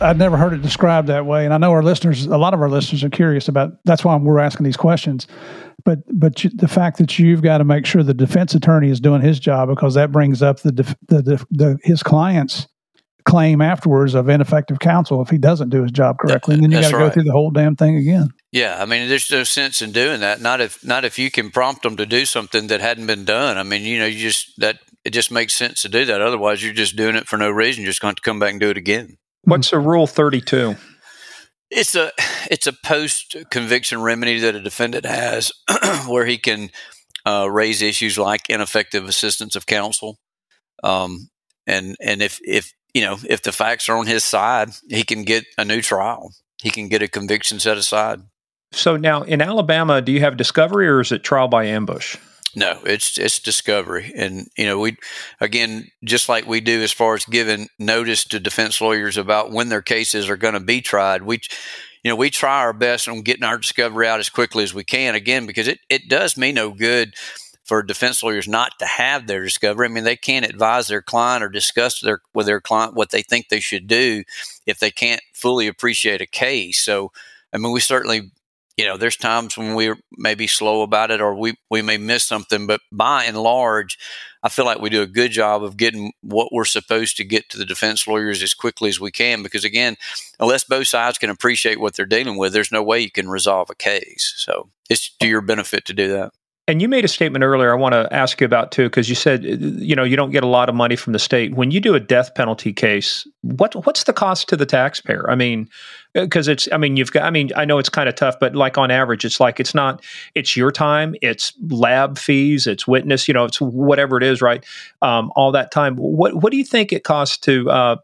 I'd never heard it described that way, and I know our listeners, a lot of our listeners, are curious about. That's why we're asking these questions. But the fact that you've got to make sure the defense attorney is doing his job, because that brings up his client's claim afterwards of ineffective counsel if he doesn't do his job correctly, and then you got to go through the whole damn thing again. Yeah, I mean, there's no sense in doing that. Not if you can prompt them to do something that hadn't been done. I mean, it just makes sense to do that. Otherwise, you're just doing it for no reason. You're just going to come back and do it again. What's the Rule 32? It's a post-conviction remedy that a defendant has where he can raise issues like ineffective assistance of counsel, and if the facts are on his side, he can get a new trial. He can get a conviction set aside. So now in Alabama, do you have discovery or is it trial by ambush? No, it's discovery. And, we, again, just like we do as far as giving notice to defense lawyers about when their cases are going to be tried, we try our best on getting our discovery out as quickly as we can, again, because it does me no good for defense lawyers not to have their discovery. I mean, they can't advise their client or discuss with their client what they think they should do if they can't fully appreciate a case. So, I mean, we certainly, there's times when we're maybe slow about it or we may miss something, but by and large, I feel like we do a good job of getting what we're supposed to get to the defense lawyers as quickly as we can, because again, unless both sides can appreciate what they're dealing with, there's no way you can resolve a case. So it's to your benefit to do that. And you made a statement earlier I want to ask you about too, because you said, you don't get a lot of money from the state. When you do a death penalty case, what's the cost to the taxpayer? I mean, because I know it's kind of tough, but like on average, it's your time, it's lab fees, it's witness, it's whatever it is, right? All that time. What do you think it costs to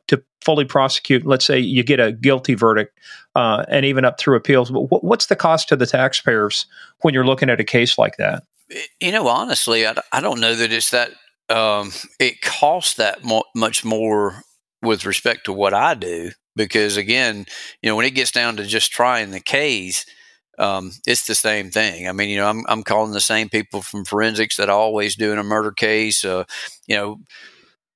fully prosecute? Let's say you get a guilty verdict, and even up through appeals. But what's the cost to the taxpayers when you're looking at a case like that? Honestly, I don't know that it's that it costs that much more with respect to what I do, because again, when it gets down to just trying the case, it's the same thing. I mean, I'm calling the same people from forensics that I always do in a murder case.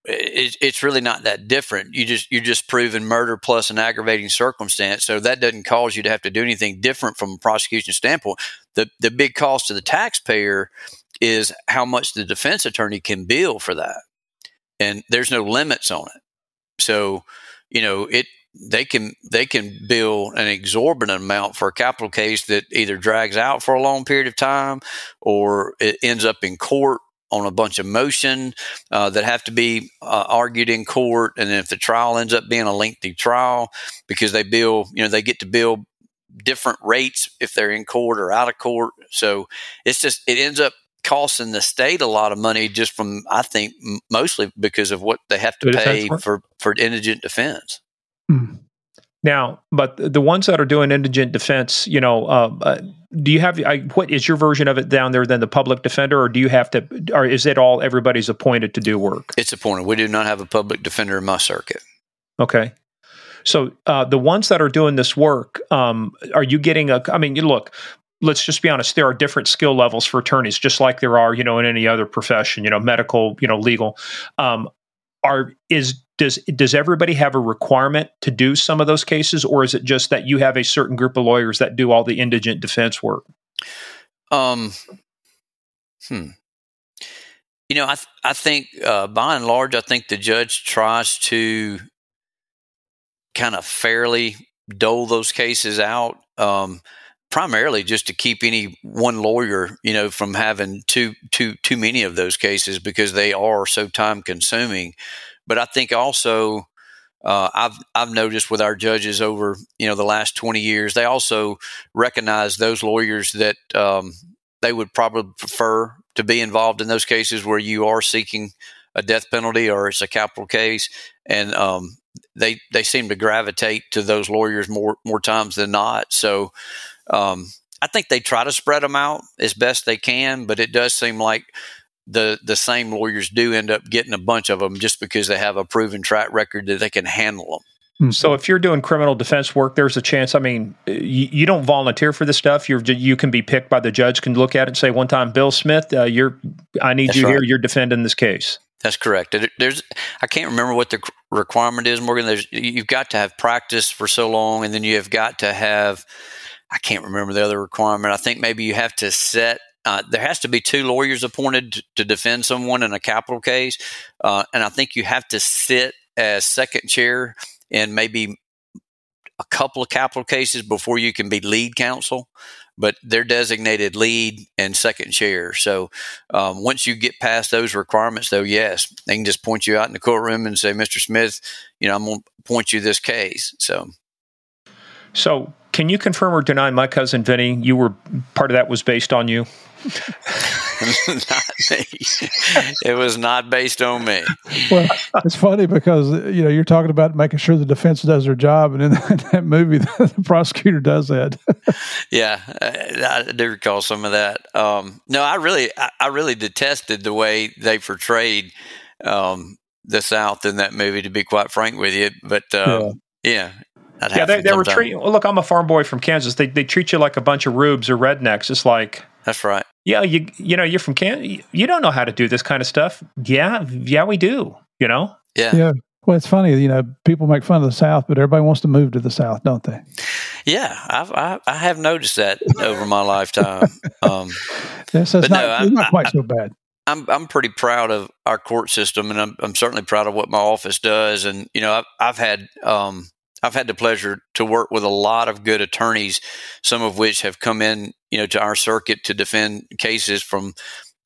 It's really not that different. You're just proving murder plus an aggravating circumstance, so that doesn't cause you to have to do anything different from a prosecution standpoint. The big cost to the taxpayer is how much the defense attorney can bill for that, and there's no limits on it. So, they can bill an exorbitant amount for a capital case that either drags out for a long period of time or it ends up in court on a bunch of motion that have to be argued in court. And then if the trial ends up being a lengthy trial, because they bill, they get to bill different rates if they're in court or out of court. So it ends up costing the state a lot of money just from, I think, mostly because of what they have to pay for indigent defense. Mm. Now, but the ones that are doing indigent defense, do you have what is your version of it down there than the public defender, or do you have to, or is it all everybody's appointed to do work? It's appointed. We do not have a public defender in my circuit. Okay. So the ones that are doing this work, are you getting look, let's just be honest, there are different skill levels for attorneys, just like there are, in any other profession, medical, legal. Does everybody have a requirement to do some of those cases, or is it just that you have a certain group of lawyers that do all the indigent defense work? I think by and large, I think the judge tries to kind of fairly dole those cases out, primarily just to keep any one lawyer, from having too many of those cases, because they are so time consuming. But I think also I've noticed with our judges over, the last 20 years, they also recognize those lawyers that they would probably prefer to be involved in those cases where you are seeking a death penalty or it's a capital case. And they seem to gravitate to those lawyers more times than not. So I think they try to spread them out as best they can, but it does seem like the same lawyers do end up getting a bunch of them just because they have a proven track record that they can handle them. So if you're doing criminal defense work, there's a chance, you don't volunteer for this stuff. You can be picked by the judge, can look at it and say one time, Bill Smith, I need you here. You're defending this case. That's correct. I can't remember what the requirement is, Morgan, you've got to have practiced for so long, and then you have got to have, I can't remember the other requirement. I think maybe you have to set, there has to be two lawyers appointed to defend someone in a capital case. And I think you have to sit as second chair in maybe a couple of capital cases before you can be lead counsel, but they're designated lead and second chair. So once you get past those requirements, though, yes, they can just point you out in the courtroom and say, Mr. Smith, I'm going to point you this case. So can you confirm or deny My Cousin Vinny, you were part of that was based on you? Not me. It was not based on me. Well, it's funny because you're talking about making sure the defense does their job, and in that movie, the prosecutor does that. Yeah, I do recall some of that. No, I really detested the way they portrayed the South in that movie. To be quite frank with you, but yeah. Yeah, they were treating. Well, look, I'm a farm boy from Kansas. They treat you like a bunch of rubes or rednecks. It's like, that's right. Yeah, you're from Kansas. You don't know how to do this kind of stuff. Yeah, we do. Yeah. Well, it's funny. People make fun of the South, but everybody wants to move to the South, don't they? Yeah, I have noticed that over my lifetime. Yeah, so it's not quite so bad. I'm pretty proud of our court system, and I'm certainly proud of what my office does. And I've had the pleasure to work with a lot of good attorneys, some of which have come in, to our circuit to defend cases from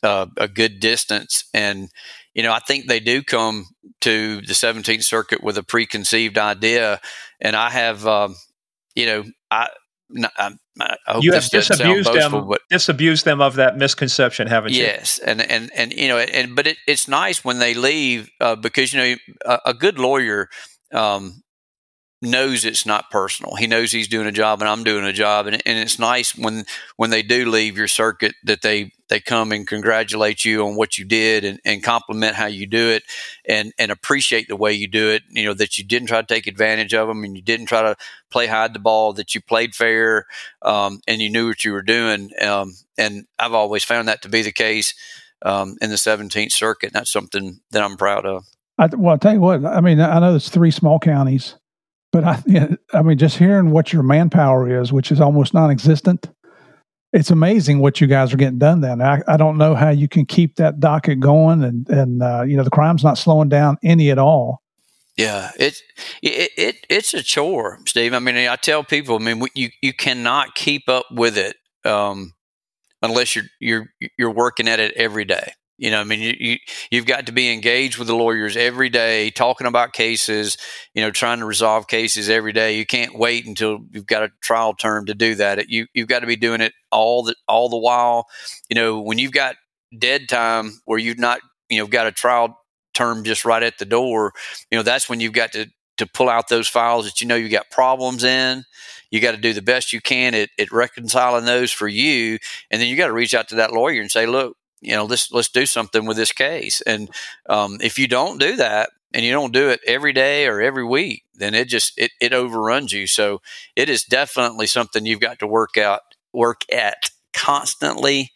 a good distance. And, I think they do come to the 17th Circuit with a preconceived idea. And I have, I hope you have disabused them of that misconception, haven't you? Yes, but it's nice when they leave because a good lawyer. Knows it's not personal. He knows he's doing a job and I'm doing a job. And it's nice when they do leave your circuit that they come and congratulate you on what you did and compliment how you do it and appreciate the way you do it, that you didn't try to take advantage of them and you didn't try to play hide the ball, that you played fair and you knew what you were doing. And I've always found that to be the case in the 17th Circuit. That's something that I'm proud of. I'll tell you what, I know there's three small counties. But just hearing what your manpower is, which is almost non-existent, it's amazing what you guys are getting done down there. I don't know how you can keep that docket going, and the crime's not slowing down any at all. Yeah, it's a chore, Steve. I tell people, you cannot keep up with it unless you're working at it every day. You've got to be engaged with the lawyers every day, talking about cases, trying to resolve cases every day. You can't wait until you've got a trial term to do that. You've got to be doing it all the while. When you've got dead time where you've not, got a trial term just right at the door, that's when you've got to pull out those files that you got problems in. You got to do the best you can at reconciling those for you. And then you got to reach out to that lawyer and say, look, let's do something with this case. And if you don't do that and you don't do it every day or every week, then it overruns you. So it is definitely something you've got to work at constantly.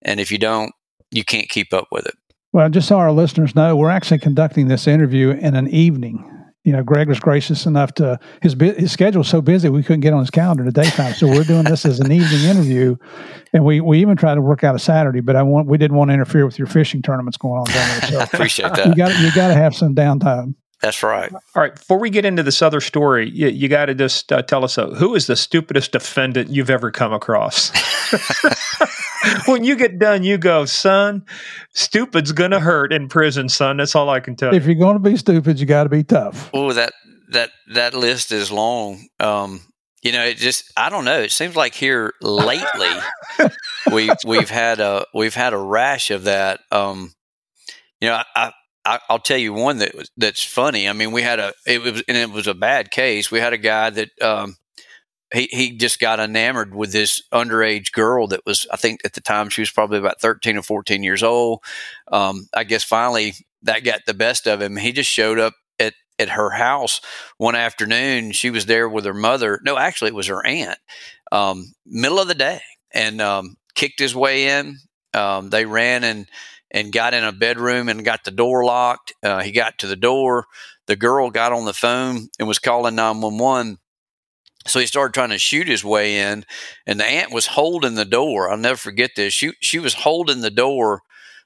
And if you don't, you can't keep up with it. Well, just so our listeners know, we're actually conducting this interview in an evening. Greg was gracious enough to his schedule was so busy we couldn't get on his calendar in the daytime. So we're doing this as an evening interview, and we even tried to work out a Saturday, but we didn't want to interfere with your fishing tournaments going on down there. So I appreciate that. You got to have some downtime. That's right. All right. Before we get into this other story, you got to just tell us who is the stupidest defendant you've ever come across. When you get done, you go, son, stupid's going to hurt in prison, son. That's all I can tell you. If you're going to be stupid, you got to be tough. Oh, that list is long. I don't know. It seems like here lately, we've had a rash of that. I'll tell you one that's funny. We had it was a bad case. We had a guy that, he just got enamored with this underage girl that was, I think at the time she was probably about 13 or 14 years old. I guess finally that got the best of him. He just showed up at her house one afternoon. She was there with her mother. No, actually it was her aunt, middle of the day, and, kicked his way in. They ran and got in a bedroom and got the door locked. He got to the door. The girl got on the phone and was calling 911. So he started trying to shoot his way in, and the aunt was holding the door. I'll never forget this. She was holding the door,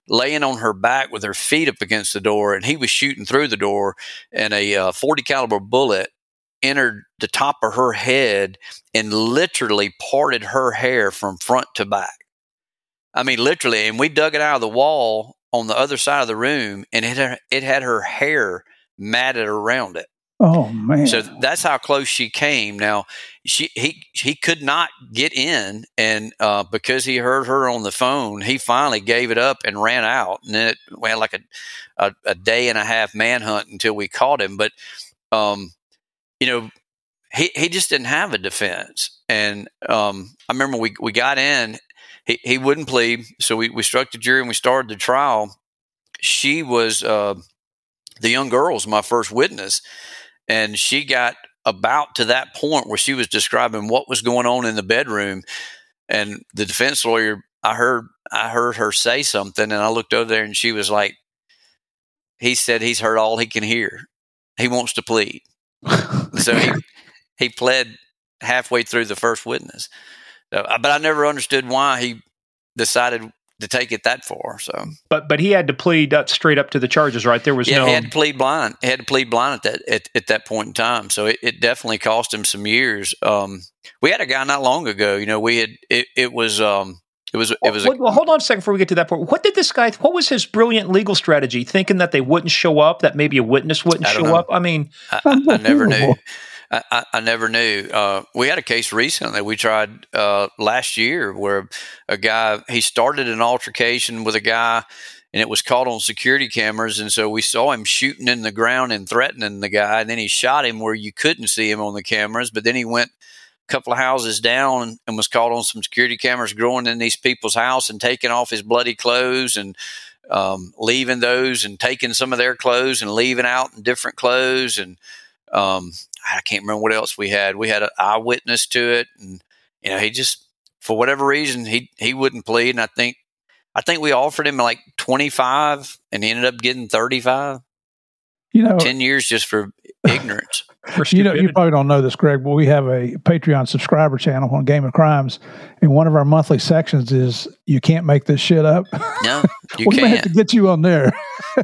laying on her back with her feet up against the door, and he was shooting through the door, and a 40 caliber bullet entered the top of her head and literally parted her hair from front to back. I mean, literally. And we dug it out of the wall on the other side of the room, and it had her hair matted around it. Oh man! So that's how close she came. Now, he could not get in, and because he heard her on the phone, he finally gave it up and ran out. And then it went like a day and a half manhunt until we caught him. But you know, he just didn't have a defense. And I remember we got in. He wouldn't plead, so we struck the jury and we started the trial. She was the young girl was my first witness. And she got about to that point where she was describing what was going on in the bedroom. And the defense lawyer, I heard her say something, and I looked over there, and she was like, he said he's heard all he can hear. He wants to plead. So he pled halfway through the first witness. So, but I never understood why he decided to take it that far. So, but he had to plead up, straight up to the charges, right? There was he had to plead blind. He had to plead blind at that point in time. So it definitely cost him some years. We had a guy not long ago. You know, we had it was. Well, hold on a second before we get to that point. What did this guy? What was his brilliant legal strategy? Thinking that they wouldn't show up, that maybe a witness wouldn't show up. I mean, I never knew. I never knew. We had a case recently we tried last year where a guy, he started an altercation with a guy, and it was caught on security cameras. And so we saw him shooting in the ground and threatening the guy. And then he shot him where you couldn't see him on the cameras. But then he went a couple of houses down and was caught on some security cameras going in these people's house and taking off his bloody clothes and leaving those and taking some of their clothes and leaving out in different clothes. And I can't remember what else we had. We had an eyewitness to it, and you know, he just, for whatever reason, he wouldn't plead. And I think we offered him like 25, and he ended up getting 35. You know, 10 years just for ignorance. You know, you probably don't know this, Greg, but we have a Patreon subscriber channel on Game of Crimes, and one of our monthly sections is "You Can't Make This Shit Up." No, you can't. We may have to get you on there.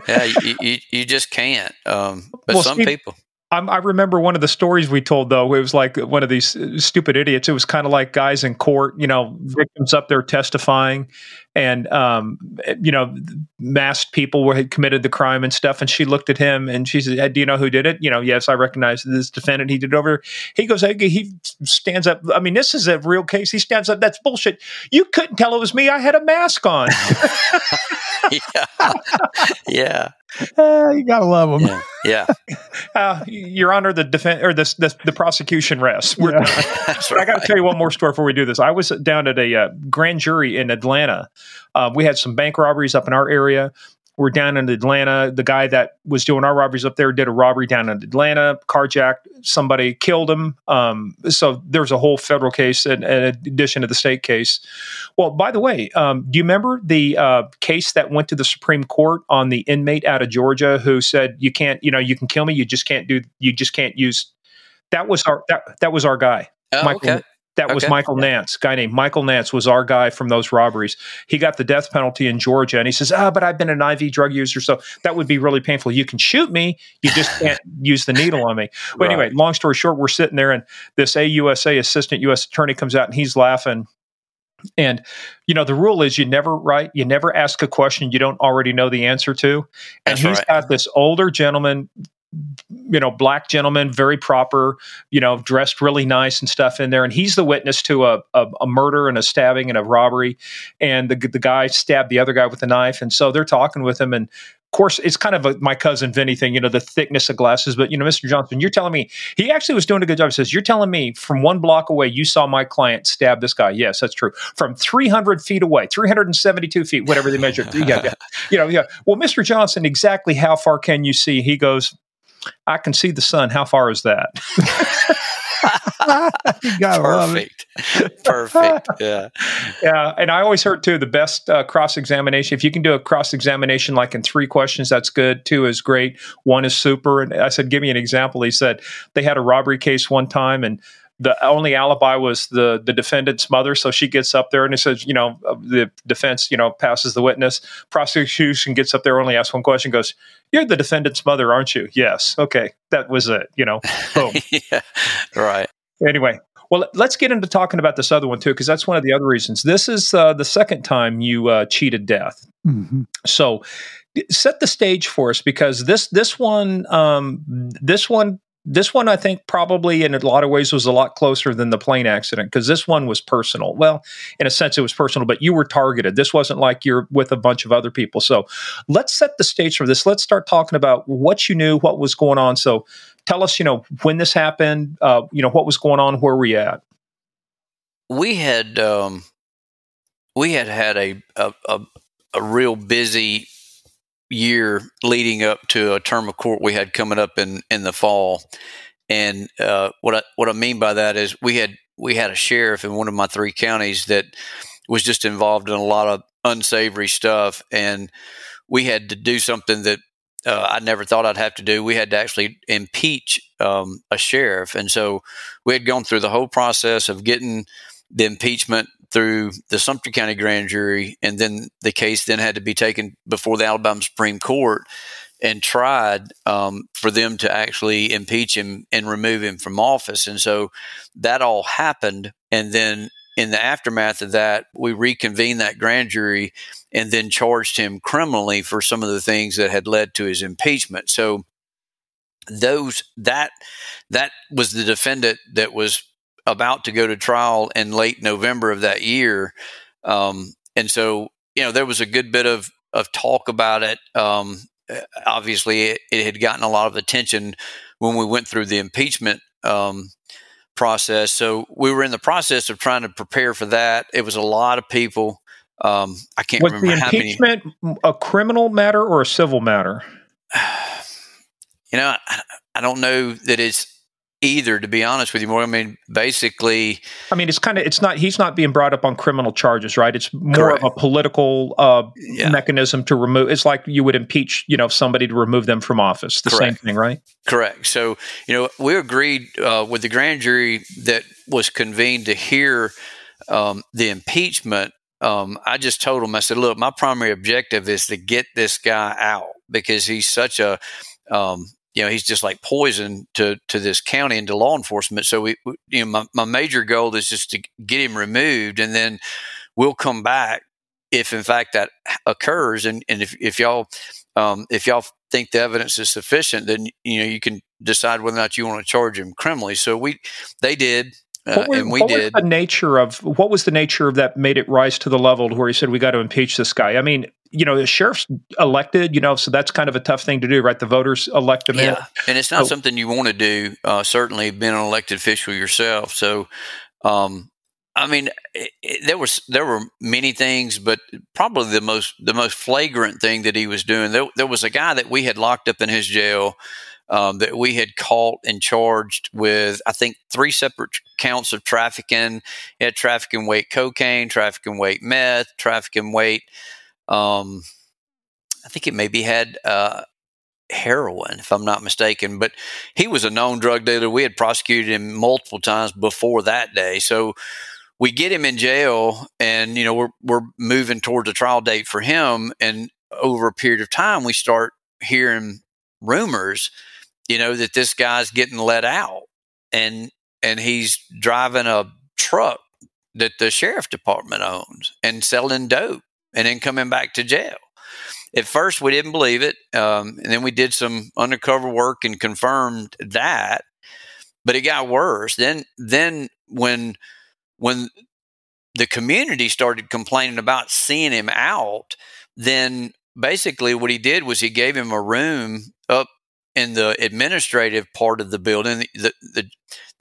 Yeah, you just can't. But well, some people. I remember one of the stories we told, though. It was like one of these stupid idiots. It was kind of like guys in court, you know, victims up there testifying, and, you know, masked people had committed the crime and stuff. And she looked at him and she said, "Do you know who did it?" "You know, yes, I recognize this defendant. He did it over." He goes, he stands up. I mean, this is a real case. He stands up. "That's bullshit. You couldn't tell it was me. I had a mask on." Yeah. Yeah. You gotta love them. Yeah. Your Honor, the defense or the prosecution rests. We're done. Right. I got to tell you one more story before we do this. I was down at a grand jury in Atlanta. We had some bank robberies up in our area. We're down in Atlanta. The guy that was doing our robberies up there did a robbery down in Atlanta, carjacked somebody, killed him. So there's a whole federal case in addition to the state case. Well, by the way, do you remember the case that went to the Supreme Court on the inmate out of Georgia who said, "You can't, you know, you can kill me. You just can't use." That was our guy. Oh, Michael. Okay. That was Michael Nance. Guy named Michael Nance was our guy from those robberies. He got the death penalty in Georgia, and he says, "But I've been an IV drug user, so that would be really painful. You can shoot me, you just can't use the needle on me." Well, right. Anyway, long story short, we're sitting there, and this AUSA, assistant U.S. attorney, comes out, and he's laughing. And, you know, the rule is you never ask a question you don't already know the answer to. And that's got this older gentleman, you know, black gentleman, very proper, you know, dressed really nice and stuff in there. And he's the witness to a murder and a stabbing and a robbery. And the guy stabbed the other guy with a knife. And so they're talking with him. And of course, it's kind of my cousin Vinny thing, you know, the thickness of glasses. But, you know, Mr. Johnson, you're telling me, he actually was doing a good job. He says, "You're telling me from one block away, you saw my client stab this guy." "Yes, that's true." "From 300 feet away, 372 feet, whatever they measured." Yeah. You know, yeah. "Well, Mr. Johnson, exactly how far can you see?" He goes, "I can see the sun. How far is that?" Perfect. Perfect. Yeah. Yeah. And I always heard, too, the best cross-examination, if you can do a cross-examination like in 3 questions, that's good. 2 is great. 1 is super. And I said, give me an example. He said, they had a robbery case one time, and the only alibi was the defendant's mother. So she gets up there and it says, you know, the defense, you know, passes the witness. Prosecution gets up there, only asks one question, goes, you're the defendant's mother, aren't you? Yes. Okay. That was it, you know, boom. Yeah, right. Anyway, well, let's get into talking about this other one too, because that's one of the other reasons. This is the second time you cheated death. Mm-hmm. So set the stage for us, because this one, I think, probably in a lot of ways was a lot closer than the plane accident, because this one was personal. Well, in a sense, it was personal, but you were targeted. This wasn't like you're with a bunch of other people. So let's set the stage for this. Let's start talking about what you knew, what was going on. So tell us, you know, when this happened, you know, what was going on, where were you at? We had had a real busy year leading up to a term of court we had coming up in the fall. And what I mean by that is we had a sheriff in one of my 3 counties that was just involved in a lot of unsavory stuff. And we had to do something that I never thought I'd have to do. We had to actually impeach a sheriff. And so we had gone through the whole process of getting the impeachment through the Sumter County grand jury, and then the case then had to be taken before the Alabama Supreme Court and tried for them to actually impeach him and remove him from office. And so that all happened. And then in the aftermath of that, we reconvened that grand jury and then charged him criminally for some of the things that had led to his impeachment. So that was the defendant that was about to go to trial in late November of that year. And so, you know, there was a good bit of talk about it. Obviously, it had gotten a lot of attention when we went through the impeachment process. So we were in the process of trying to prepare for that. It was a lot of people. I can't remember how many. Was the impeachment a criminal matter or a civil matter? You know, I don't know that it's either, to be honest with you, Morgan. I mean, basically, I mean, he's not being brought up on criminal charges, right? It's more correct. Of a political mechanism to remove. It's like you would impeach, you know, somebody to remove them from office. The correct. Same thing, right? Correct. So, you know, we agreed with the grand jury that was convened to hear the impeachment. I just told them, I said, look, my primary objective is to get this guy out, because he's such a, you know, he's just like poison to this county and to law enforcement. So we, you know, my major goal is just to get him removed, and then we'll come back if in fact that occurs. And if y'all think the evidence is sufficient, then, you know, you can decide whether or not you want to charge him criminally. So they did. What was the nature of that made it rise to the level to where he said, we got to impeach this guy? I mean, you know, the sheriff's elected, you know, so that's kind of a tough thing to do, right? The voters elect him. Yeah. And it's not something you want to do, certainly being an elected official yourself. So, I mean, there were many things, but probably the most flagrant thing that he was doing, there was a guy that we had locked up in his jail, that we had caught and charged with, I think, 3 separate counts of trafficking. He had trafficking weight cocaine, trafficking weight meth, trafficking weight, I think it maybe had heroin, if I'm not mistaken. But he was a known drug dealer. We had prosecuted him multiple times before that day. So we get him in jail, and, you know, we're moving towards a trial date for him. And over a period of time, we start hearing rumors, you know, that this guy's getting let out, and he's driving a truck that the sheriff's department owns and selling dope, and then coming back to jail. At first, we didn't believe it, and then we did some undercover work and confirmed that. But it got worse. Then when the community started complaining about seeing him out, then basically what he did was he gave him a room up in the administrative part of the building. The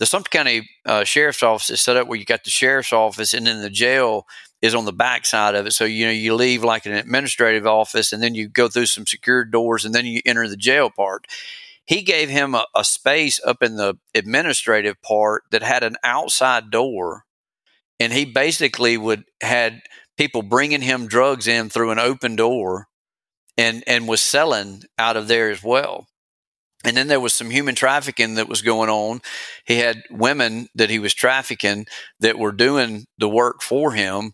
Sumter County Sheriff's Office is set up where you got the sheriff's office, and then the jail is on the back side of it. So, you know, you leave like an administrative office, and then you go through some secured doors, and then you enter the jail part. He gave him a space up in the administrative part that had an outside door, and he basically had people bringing him drugs in through an open door and was selling out of there as well. And then there was some human trafficking that was going on. He had women that he was trafficking that were doing the work for him.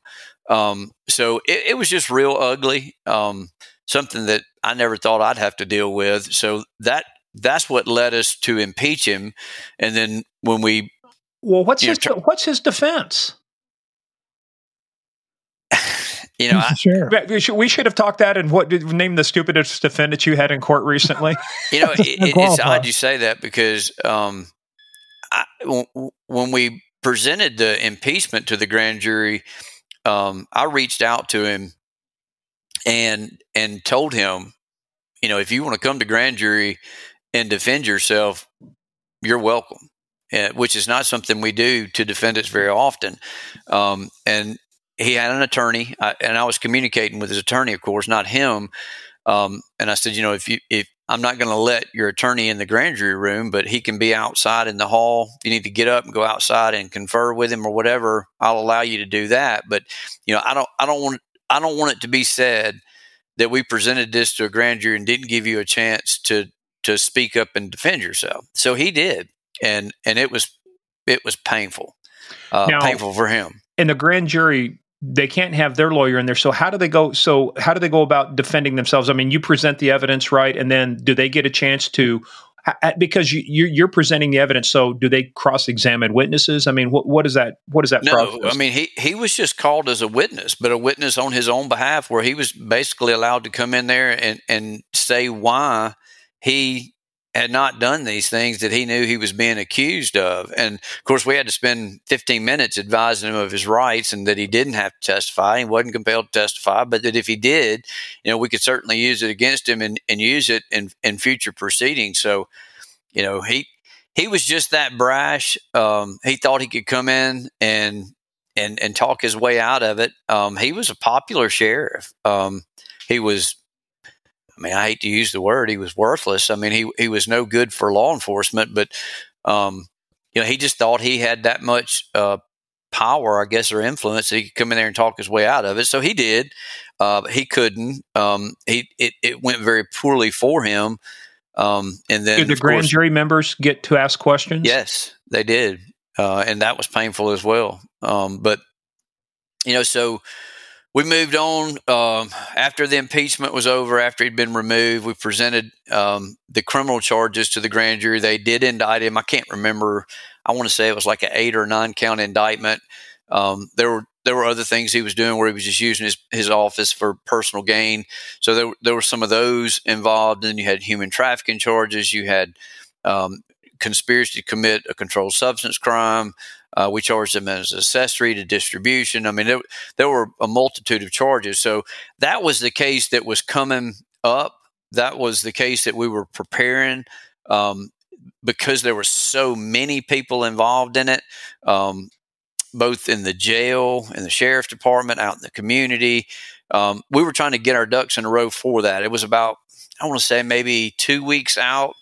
So it was just real ugly, something that I never thought I'd have to deal with. So that's what led us to impeach him. And then when we... Well, what's his defense? You know, we should have talked that. And name the stupidest defendant you had in court recently? You know, it's odd you say that because when we presented the impeachment to the grand jury, I reached out to him and told him, you know, if you want to come to grand jury and defend yourself, you're welcome, which is not something we do to defendants very often. He had an attorney, and I was communicating with his attorney, of course, not him. And I said, you know, if I'm not going to let your attorney in the grand jury room, but he can be outside in the hall. If you need to get up and go outside and confer with him or whatever, I'll allow you to do that. But you know, I don't want it to be said that we presented this to a grand jury and didn't give you a chance to speak up and defend yourself. So he did, and it was painful, painful for him. And the grand jury, they can't have their lawyer in there. So how do they go? So how do they go about defending themselves? I mean, you present the evidence, right? And then do they get a chance to? Because you're presenting the evidence, so do they cross-examine witnesses? I mean, what is that? What is that? No, process? I mean he was just called as a witness, but a witness on his own behalf, where he was basically allowed to come in there and say why he had not done these things that he knew he was being accused of. And of course, we had to spend 15 minutes advising him of his rights and that he didn't have to testify. He wasn't compelled to testify, but that if he did, you know, we could certainly use it against him and use it in future proceedings. So, you know, he was just that brash. He thought he could come in and talk his way out of it. He was a popular sheriff. He was, I mean, I hate to use the word, he was worthless. I mean, he was no good for law enforcement, but, you know, he just thought he had that much power, I guess, or influence that he could come in there and talk his way out of it. So he did. But he couldn't. It went very poorly for him. And then did the grand jury members get to ask questions? Yes, they did. And that was painful as well. But, you know, so we moved on. After the impeachment was over, after he'd been removed, we presented the criminal charges to the grand jury. They did indict him. I can't remember. I want to say it was like an 8 or 9 count indictment. There were other things he was doing where he was just using his office for personal gain. So there were some of those involved. Then you had human trafficking charges. You had conspiracy to commit a controlled substance crime. We charged him as accessory to distribution. I mean, there were a multitude of charges. So that was the case that was coming up. That was the case that we were preparing because there were so many people involved in it, both in the jail, in the sheriff's department, out in the community. We were trying to get our ducks in a row for that. It was about, I want to say, maybe 2 weeks out.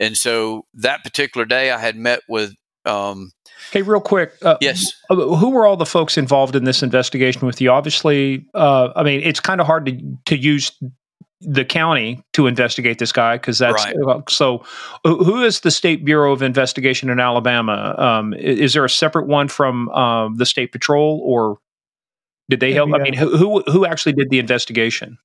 And so that particular day I had met with hey, real quick. Yes. Who were all the folks involved in this investigation with you? Obviously, I mean, it's kind of hard to use the county to investigate this guy because that's right. So who is the State Bureau of Investigation in Alabama? Is there a separate one from the State Patrol, or did they help? Yeah. I mean, who actually did the investigation?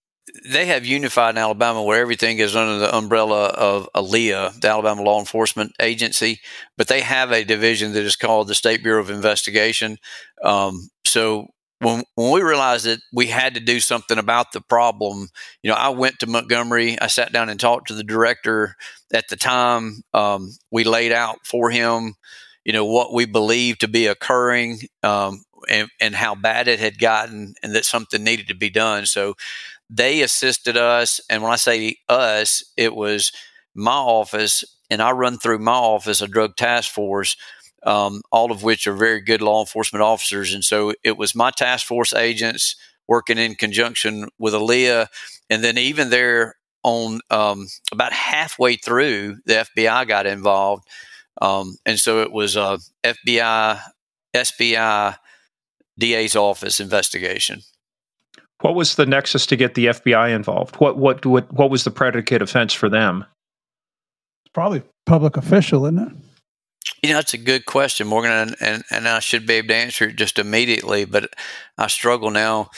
They have unified in Alabama where everything is under the umbrella of ALEA, the Alabama Law Enforcement Agency, but they have a division that is called the State Bureau of Investigation. So when we realized that we had to do something about the problem, you know, I went to Montgomery. I sat down and talked to the director at the time. We laid out for him, you know, what we believed to be occurring, and how bad it had gotten and that something needed to be done. So they assisted us. And when I say us, it was my office, and I run through my office a drug task force, all of which are very good law enforcement officers. And so it was my task force agents working in conjunction with ALEA, and then even their on about halfway through, the FBI got involved. And so it was a FBI, SBI, DA's office investigation. What was the nexus to get the FBI involved? What was the predicate offense for them? It's probably public official, isn't it? You know, that's a good question, Morgan, and I should be able to answer it just immediately, but I struggle now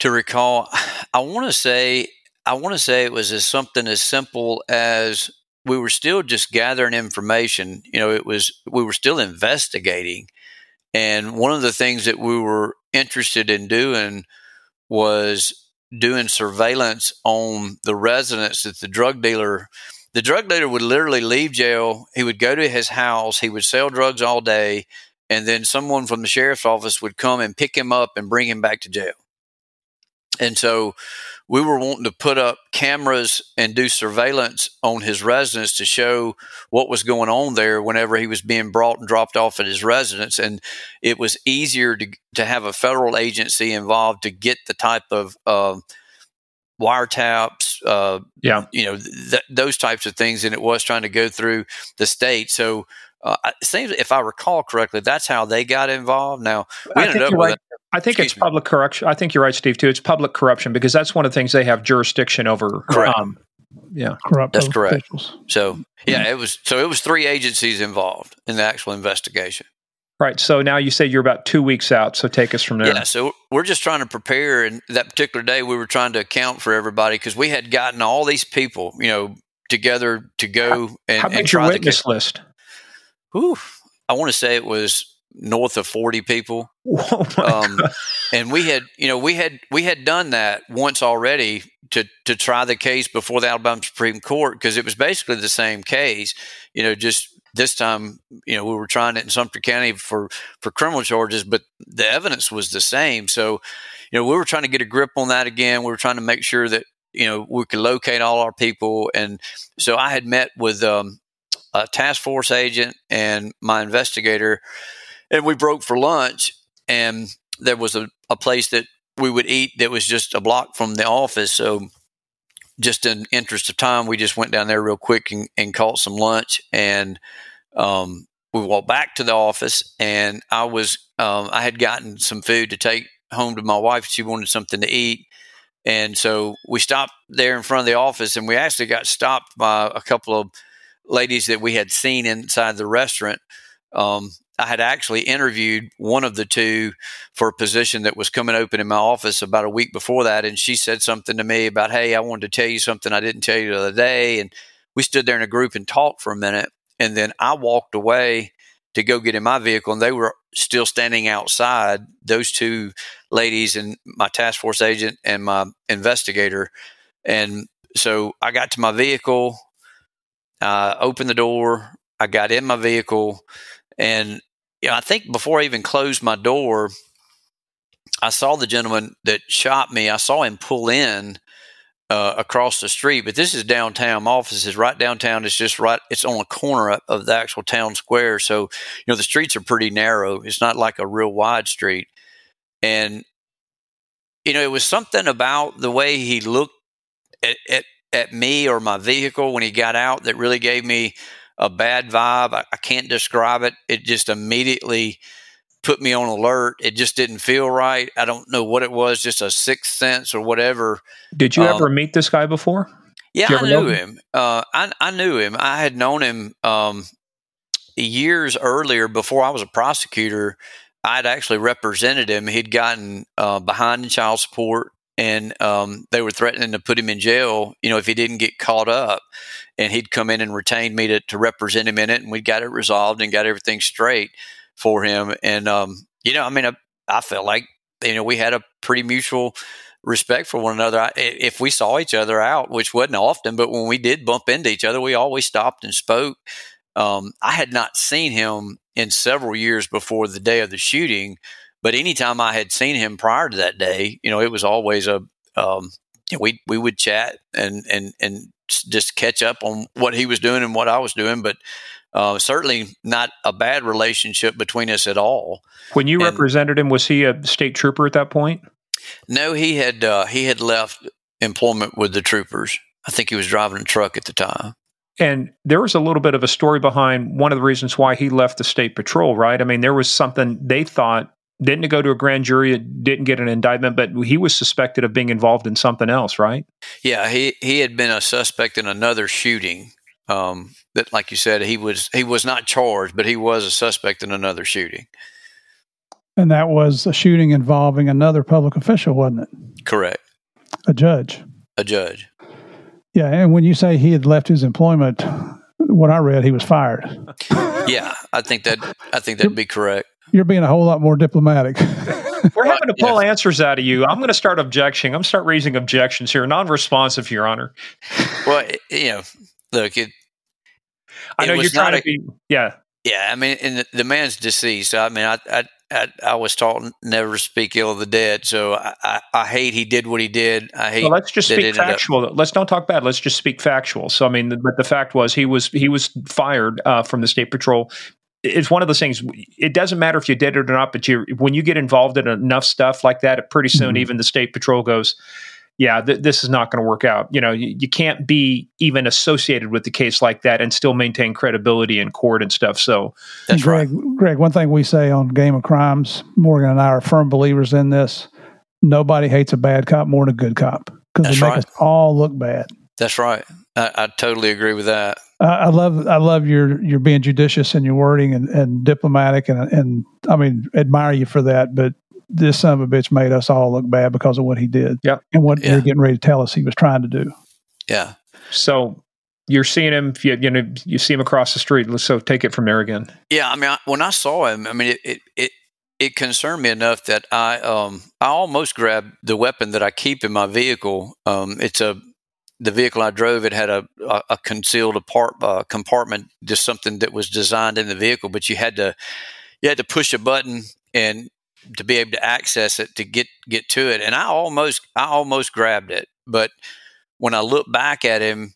to recall. I want to say it was as something as simple as we were still just gathering information. You know, we were still investigating. And one of the things that we were interested in doing was doing surveillance on the residence that the drug dealer would literally leave jail. He would go to his house. He would sell drugs all day. And then someone from the sheriff's office would come and pick him up and bring him back to jail. And so we were wanting to put up cameras and do surveillance on his residence to show what was going on there whenever he was being brought and dropped off at his residence. And it was easier to have a federal agency involved to get the type of wiretaps, those types of things than it was trying to go through the state. So it seems, if I recall correctly, that's how they got involved. Now, we ended up with I think it's public corruption. I think you're right, Steve, too. It's public corruption because that's one of the things they have jurisdiction over. Correct. Corrupt. That's correct. Officials. So, it was three agencies involved in the actual investigation. Right. So now you say you're about 2 weeks out. So take us from there. Yeah. So we're just trying to prepare. And that particular day, we were trying to account for everybody because we had gotten all these people, together to go and try the witness list. Ooh, I want to say it was north of 40 people. Oh my God. And we had done that once already to try the case before the Alabama Supreme Court, because it was basically the same case, just this time, we were trying it in Sumter County for criminal charges, but the evidence was the same. So, we were trying to get a grip on that again. We were trying to make sure that, we could locate all our people. And so I had met with a task force agent and my investigator, and we broke for lunch, and there was a place that we would eat that was just a block from the office. So just in interest of time, we just went down there real quick and caught some lunch. And we walked back to the office, and I had gotten some food to take home to my wife. She wanted something to eat. And so we stopped there in front of the office, and we actually got stopped by a couple of ladies that we had seen inside the restaurant. I had actually interviewed one of the two for a position that was coming open in my office about a week before that. And she said something to me about, hey, I wanted to tell you something I didn't tell you the other day. And we stood there in a group and talked for a minute. And then I walked away to go get in my vehicle, and they were still standing outside, those two ladies and my task force agent and my investigator. And so I got to my vehicle, opened the door, I got in my vehicle, and I think before I even closed my door, I saw the gentleman that shot me. I saw him pull in across the street, but this is downtown. My office is right downtown. It's just right. It's on a corner of the actual town square. So, the streets are pretty narrow. It's not like a real wide street. And, it was something about the way he looked at me or my vehicle when he got out that really gave me a bad vibe. I can't describe it. It just immediately put me on alert. It just didn't feel right. I don't know what it was, just a sixth sense or whatever. Did you ever meet this guy before? Yeah, I knew him. I knew him. I had known him years earlier before I was a prosecutor. I'd actually represented him. He'd gotten behind in child support, and they were threatening to put him in jail, if he didn't get caught up. And he'd come in and retain me to represent him in it, and we got it resolved and got everything straight for him. And I felt like we had a pretty mutual respect for one another. If we saw each other out, which wasn't often, but when we did bump into each other, we always stopped and spoke. I had not seen him in several years before the day of the shooting. But anytime I had seen him prior to that day, it was always we would chat and just catch up on what he was doing and what I was doing. But certainly not a bad relationship between us at all. When you represented him, was he a state trooper at that point? No, he had left employment with the troopers. I think he was driving a truck at the time. And there was a little bit of a story behind one of the reasons why he left the state patrol, right? I mean, there was something they thought, didn't it go to a grand jury, it didn't get an indictment, but he was suspected of being involved in something else, right? Yeah, he had been a suspect in another shooting. That, like you said, he was not charged, but he was a suspect in another shooting. And that was a shooting involving another public official, wasn't it? Correct. A judge. A judge. Yeah, and when you say he had left his employment, what I read, he was fired. Yeah, I think that'd be correct. You're being a whole lot more diplomatic. We're having to pull answers out of you. I'm going to start objecting. I'm going to start raising objections here. Non-responsive, Your Honor. Well, you know, look, I know you're trying to be. Yeah. Yeah, I mean, and the man's deceased. I mean, I was taught never speak ill of the dead, so I hate he did what he did. I hate. Well, let's just speak factual. Let's not talk bad. Let's just speak factual. So, I mean, but the fact was he was fired from the state patrol. It's one of those things. It doesn't matter if you did it or not, but when you get involved in enough stuff like that, pretty soon even the state patrol goes, yeah, this is not going to work out. You know, you can't be even associated with the case like that and still maintain credibility in court and stuff. So that's right. Greg, one thing we say on Game of Crimes, Morgan and I are firm believers in this. Nobody hates a bad cop more than a good cop because they make us all look bad. That's right. I totally agree with that. I love your being judicious in your wording and diplomatic and I mean, admire you for that, but this son of a bitch made us all look bad because of what he did and what you're getting ready to tell us he was trying to do. Yeah. So you're seeing him, you see him across the street. So take it from there again. Yeah. I mean, when I saw him, I mean, it concerned me enough that I almost grabbed the weapon that I keep in my vehicle. The vehicle I drove, it had a concealed compartment, just something that was designed in the vehicle, but you had to push a button and to be able to access it, to get to it. And I almost grabbed it. But when I looked back at him,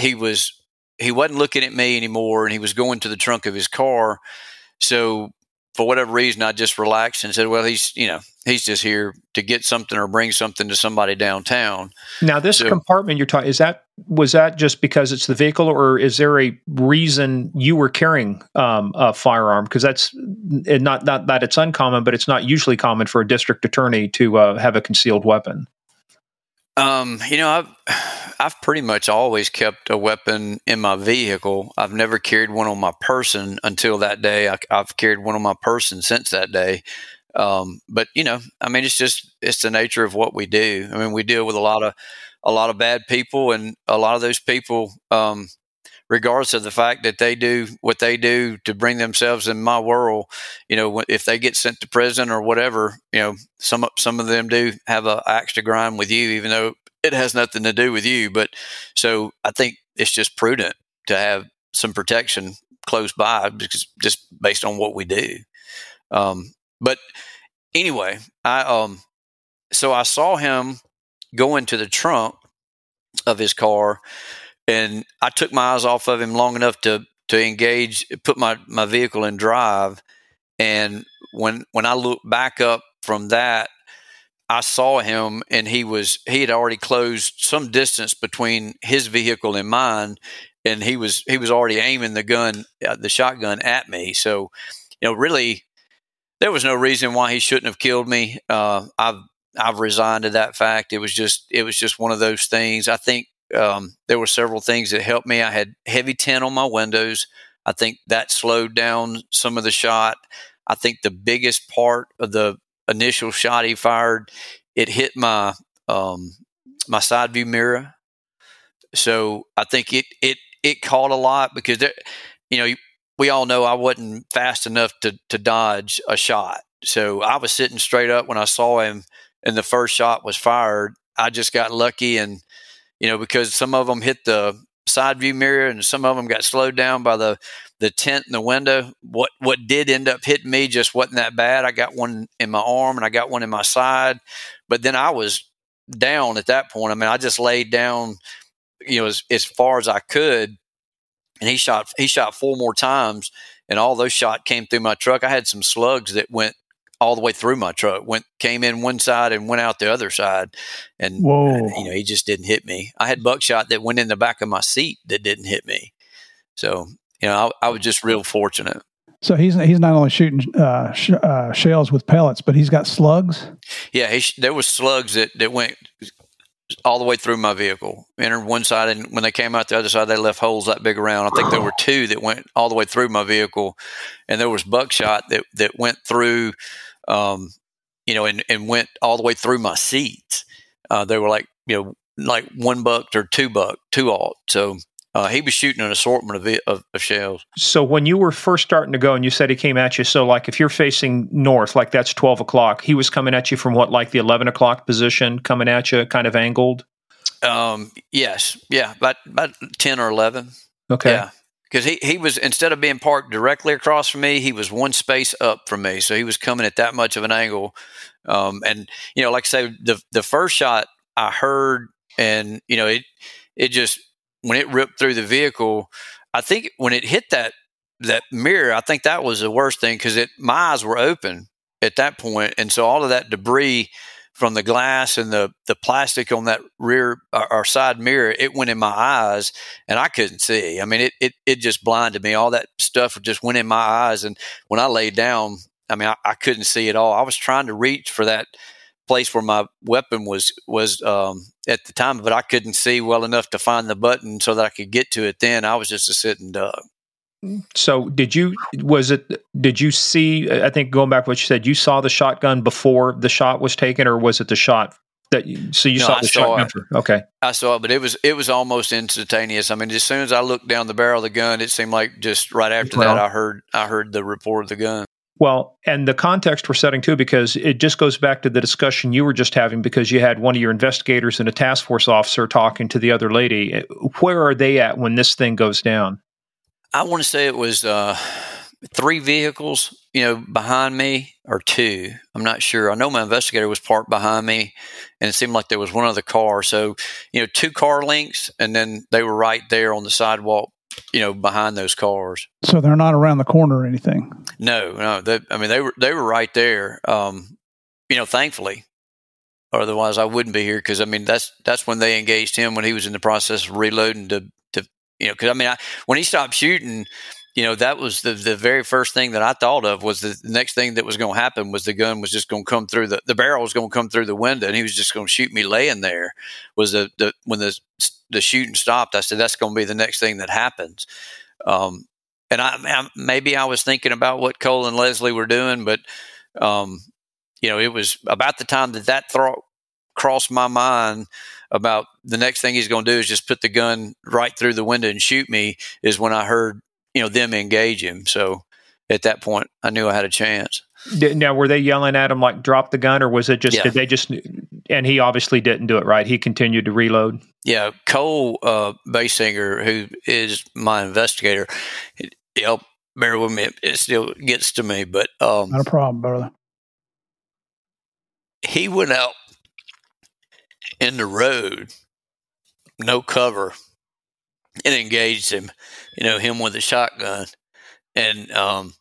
he wasn't looking at me anymore and he was going to the trunk of his car. So for whatever reason, I just relaxed and said, well, he's just here to get something or bring something to somebody downtown. Now this compartment you're talking, was that just because it's the vehicle, or is there a reason you were carrying a firearm? Because that's not that it's uncommon, but it's not usually common for a district attorney to have a concealed weapon. I've pretty much always kept a weapon in my vehicle. I've never carried one on my person until that day. I've carried one on my person since that day. But I mean, it's the nature of what we do. I mean, we deal with a lot of bad people, and a lot of those people, regardless of the fact that they do what they do to bring themselves in my world, if they get sent to prison or whatever, some of them do have an axe to grind with you, even though it has nothing to do with you. But so I think it's just prudent to have some protection close by, because just based on what we do. But anyway, I saw him go into the trunk of his car, and I took my eyes off of him long enough to engage, put my vehicle in drive. And when I looked back up from that, I saw him, and he had already closed some distance between his vehicle and mine, and he was already aiming the shotgun at me. So, really, there was no reason why he shouldn't have killed me. I've resigned to that fact. It was just one of those things. I think there were several things that helped me. I had heavy tint on my windows. I think that slowed down some of the shot. I think the biggest part of the initial shot he fired, it hit my my side view mirror. So I think it caught a lot, because there, we all know I wasn't fast enough to dodge a shot. So I was sitting straight up when I saw him, and the first shot was fired. I just got lucky, and, because some of them hit the side view mirror and some of them got slowed down by the tent in the window. What did end up hitting me just wasn't that bad. I got one in my arm and I got one in my side, but then I was down at that point. I mean, I just laid down, as far as I could. And he shot four more times, and all those shot came through my truck. I had some slugs that went all the way through my truck. Came in one side and went out the other side. And, he just didn't hit me. I had buckshot that went in the back of my seat that didn't hit me. So, I was just real fortunate. So he's not only shooting shells with pellets, but he's got slugs? Yeah, there was slugs that went all the way through my vehicle, entered one side, and when they came out the other side, they left holes that big around. I think there were two that went all the way through my vehicle, and there was buckshot that went through, and went all the way through my seats. They were like one buck or two buck, two alt. So he was shooting an assortment of shells. So when you were first starting to go and you said he came at you, so like if you're facing north, like that's 12 o'clock, he was coming at you from what, like the 11 o'clock position, coming at you kind of angled? Yes. Yeah. About 10 or 11. Okay. Yeah. Because he was, instead of being parked directly across from me, he was one space up from me. So he was coming at that much of an angle. Like I say, the first shot I heard and, it just... when it ripped through the vehicle, I think when it hit that mirror, I think that was the worst thing because my eyes were open at that point. And so all of that debris from the glass and the plastic on that rear or side mirror, it went in my eyes and I couldn't see. I mean, it just blinded me. All that stuff just went in my eyes. And when I laid down, I mean, I couldn't see at all. I was trying to reach for that place where my weapon was at the time, but I couldn't see well enough to find the button so that I could get to it. Then I was just a sitting duck. So did you see, I think going back to what you said, you saw the shotgun before the shot was taken, or was it the shot that you saw the shotgun? Okay. I saw it, but it was almost instantaneous. I mean, as soon as I looked down the barrel of the gun, it seemed like just right after that, I heard the report of the gun. Well, and the context we're setting too, because it just goes back to the discussion you were just having, because you had one of your investigators and a task force officer talking to the other lady. Where are they at when this thing goes down? I want to say it was three vehicles, behind me, or two. I'm not sure. I know my investigator was parked behind me, and it seemed like there was one other car. So, two car lengths, and then they were right there on the sidewalk, behind those cars. So they're not around the corner or anything? No. They were right there, thankfully. Otherwise, I wouldn't be here because, that's when they engaged him, when he was in the process of reloading because when he stopped shooting, that was the very first thing that I thought of was the next thing that was going to happen was the gun was just going to come through the barrel was going to come through the window, and he was just going to shoot me laying there. Was when the shooting stopped, I said, that's going to be the next thing that happens. And maybe I was thinking about what Cole and Leslie were doing, but, it was about the time that thought crossed my mind about the next thing he's going to do is just put the gun right through the window and shoot me is when I heard, them engage him. So at that point, I knew I had a chance. Now, were they yelling at him, like, drop the gun, or was it just, and he obviously didn't do it right. He continued to reload. Yeah. Cole Basinger, who is my investigator, he'll bear with me. It still gets to me, but. Not a problem, brother. He went out in the road, no cover, and engaged him, him with a shotgun. And,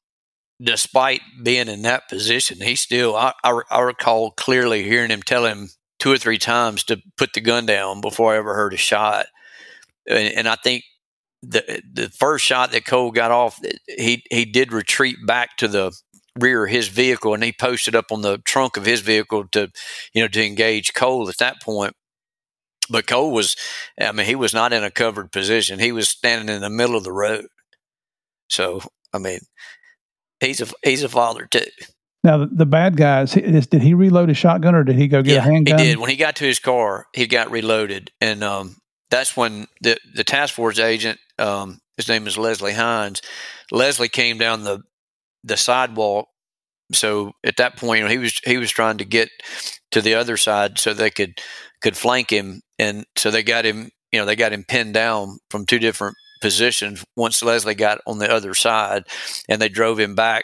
despite being in that position, he still, I recall clearly hearing him tell him two or three times to put the gun down before I ever heard a shot. And I think the first shot that Cole got off, he did retreat back to the rear of his vehicle, and he posted up on the trunk of his vehicle to engage Cole at that point. But Cole was, he was not in a covered position. He was standing in the middle of the road. So, he's a father too. Now the bad guys, did he reload his shotgun, or did he go get a handgun? He did. When he got to his car, he got reloaded, and that's when the task force agent, his name is Leslie Hines. Leslie came down the sidewalk. So at that point, he was trying to get to the other side so they could flank him, and so they got him. They got him pinned down from two different positions once Leslie got on the other side, and they drove him back.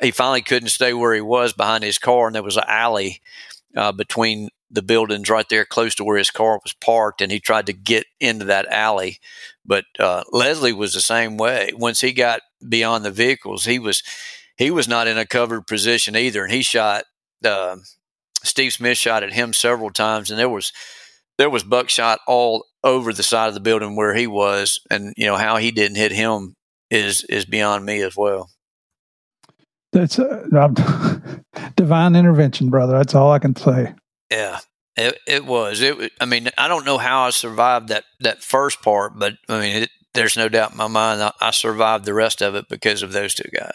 He finally couldn't stay where he was behind his car, and there was an alley between the buildings right there close to where his car was parked, and he tried to get into that alley. But Leslie was the same way. Once he got beyond the vehicles, he was he was not in a covered position either. And he shot, Steve Smith shot at him several times, and there was buckshot all over the side of the building where he was. And, you know, how he didn't hit him is beyond me as well. That's divine intervention, brother. That's all I can say. Yeah, it was. I mean, I don't know how I survived that first part, but I mean, there's no doubt in my mind I survived the rest of it because of those two guys.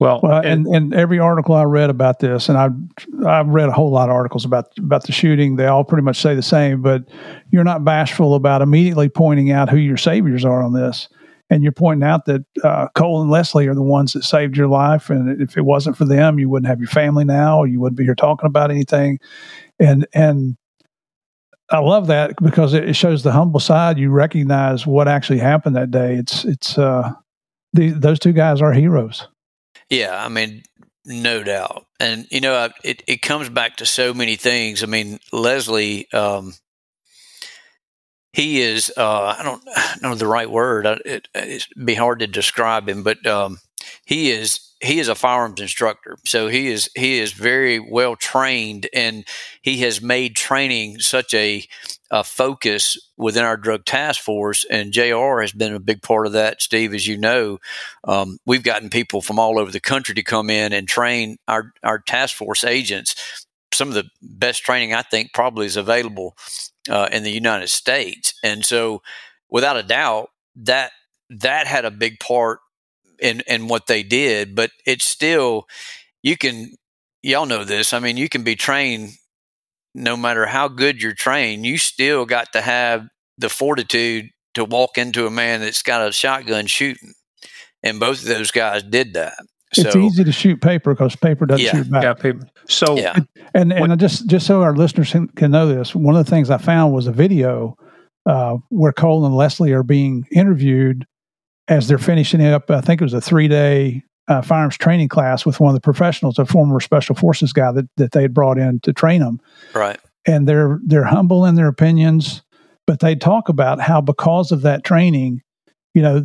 Well, and every article I read about this, and I've read a whole lot of articles about the shooting, they all pretty much say the same, but you're not bashful about immediately pointing out who your saviors are on this. And you're pointing out that Cole and Leslie are the ones that saved your life. And if it wasn't for them, you wouldn't have your family now, or you wouldn't be here talking about anything. And I love that because it shows the humble side. You recognize what actually happened that day. Those two guys are heroes. Yeah, I mean, no doubt. And, you know, it comes back to so many things. I mean, Leslie, he is, I don't know the right word. It'd be hard to describe him, but he is a firearms instructor. So he is very well trained, and he has made training such a focus within our drug task force. And JR has been a big part of that. Steve, as you know, we've gotten people from all over the country to come in and train our task force agents. Some of the best training, I think, probably is available in the United States. And so without a doubt, that had a big part in what they did. But it's still, y'all know this. I mean, you can be trained, no matter how good you're trained, you still got to have the fortitude to walk into a man that's got a shotgun shooting. And both of those guys did that. It's easy to shoot paper because paper doesn't shoot back. Yeah, paper. So, yeah. And just so our listeners can know this, one of the things I found was a video where Cole and Leslie are being interviewed as they're finishing up. I think it was a 3-day firearms training class with one of the professionals, a former special forces guy that they had brought in to train them. Right. And they're humble in their opinions, but they talk about how because of that training, you know,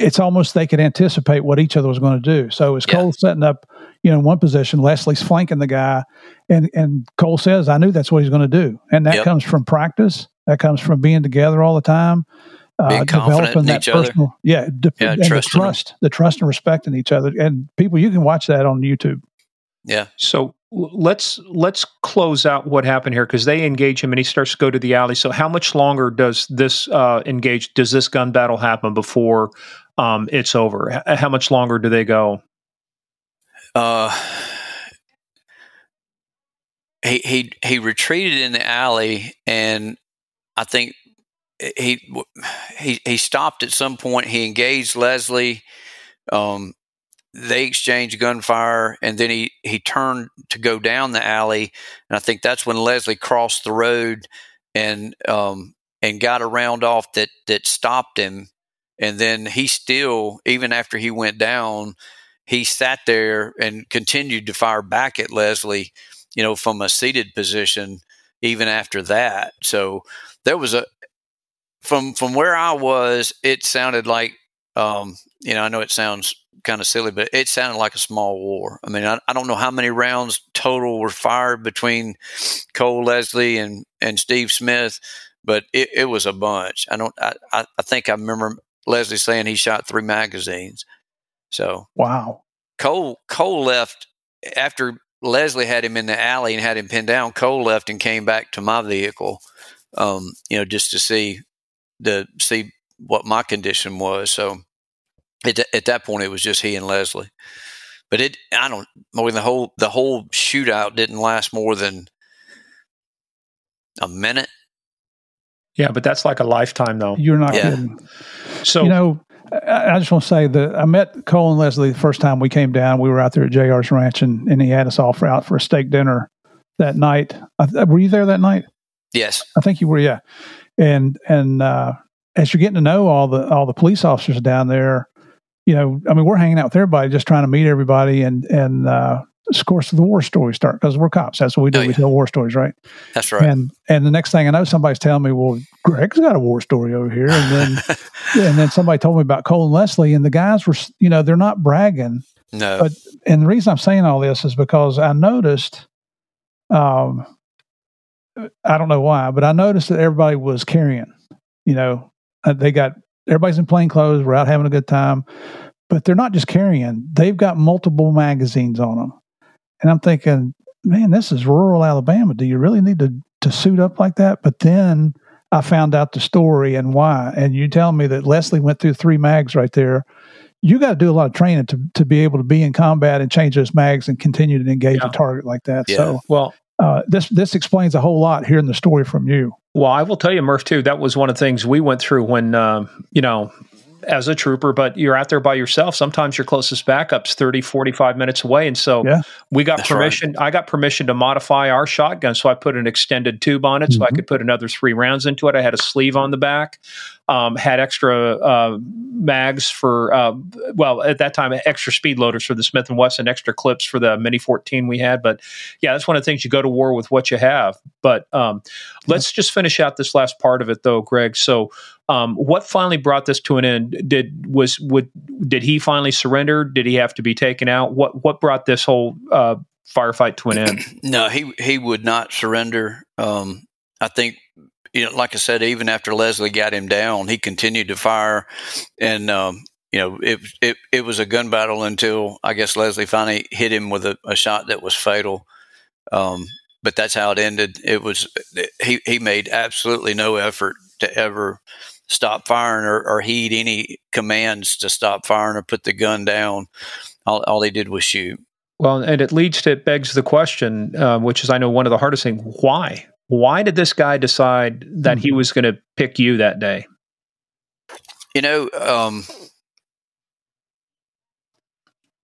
it's almost they could anticipate what each other was going to do. So as Cole's setting up, you know, one position, Leslie's flanking the guy, and Cole says, I knew that's what he's going to do. And that comes from practice. That comes from being together all the time. Being confident in each other. Yeah. The trust and respect in each other. And people, you can watch that on YouTube. Yeah. So let's close out what happened here, because they engage him and he starts to go to the alley. So how much longer does this this gun battle happen before it's over? How much longer do they go? He retreated in the alley, and I think he stopped at some point. He engaged Leslie. They exchanged gunfire, and then he turned to go down the alley. And I think that's when Leslie crossed the road and got a round off that stopped him. And then he still, even after he went down, he sat there and continued to fire back at Leslie, you know, from a seated position, even after that. So there was from where I was, it sounded like, you know, I know it sounds kind of silly, but it sounded like a small war. I mean, I don't know how many rounds total were fired between Cole Leslie and Steve Smith, but it was a bunch. I think I remember Leslie saying he shot 3 magazines. So wow. Cole left after Leslie had him in the alley and had him pinned down. Cole left and came back to my vehicle, you know, just to see what my condition was. So at that point, it was just he and Leslie. But the whole shootout didn't last more than a minute. Yeah, but that's like a lifetime, though. You're not kidding. So, you know, I just want to say that I met Cole and Leslie the first time we came down. We were out there at JR's Ranch, and he had us all out for a steak dinner that night. Were you there that night? Yes. I think you were, yeah. And as you're getting to know all the police officers down there, you know, I mean, we're hanging out with everybody, just trying to meet everybody. And of course, the war stories start because we're cops. That's what we do. Oh, yeah. We tell war stories, right? That's right. And the next thing I know, somebody's telling me, well, Greg's got a war story over here. And then and then somebody told me about Cole and Leslie, and the guys were, you know, they're not bragging. No. But, and the reason I'm saying all this is because I noticed, I don't know why, but I noticed that everybody was carrying, you know, everybody's in plain clothes. We're out having a good time, but they're not just carrying. They've got multiple magazines on them. And I'm thinking, man, this is rural Alabama. Do you really need to suit up like that? But then I found out the story and why. And you tell me that Leslie went through 3 mags right there. You got to do a lot of training to be able to be in combat and change those mags and continue to engage a target like that. Yeah. So, well, this explains a whole lot hearing the story from you. Well, I will tell you, Murph, too, that was one of the things we went through when, as a trooper, but you're out there by yourself. Sometimes your closest backup's 30, 45 minutes away. And so we got permission. Right. I got permission to modify our shotgun. So I put an extended tube on it so I could put another 3 rounds into it. I had a sleeve on the back, had extra mags for, at that time, extra speed loaders for the Smith & Wesson, extra clips for the Mini 14 we had. But yeah, that's one of the things, you go to war with what you have. But let's just finish out this last part of it though, Greg. So what finally brought this to an end? Did he finally surrender? Did he have to be taken out? What brought this whole firefight to an end? No, he would not surrender. I think, you know, like I said, even after Leslie got him down, he continued to fire, and it was a gun battle until I guess Leslie finally hit him with a shot that was fatal. But that's how it ended. It was he made absolutely no effort to ever stop firing or heed any commands to stop firing or put the gun down. All they did was shoot. Well, and it begs the question, which is, I know, one of the hardest things, why? Why did this guy decide that he was going to pick you that day? You know,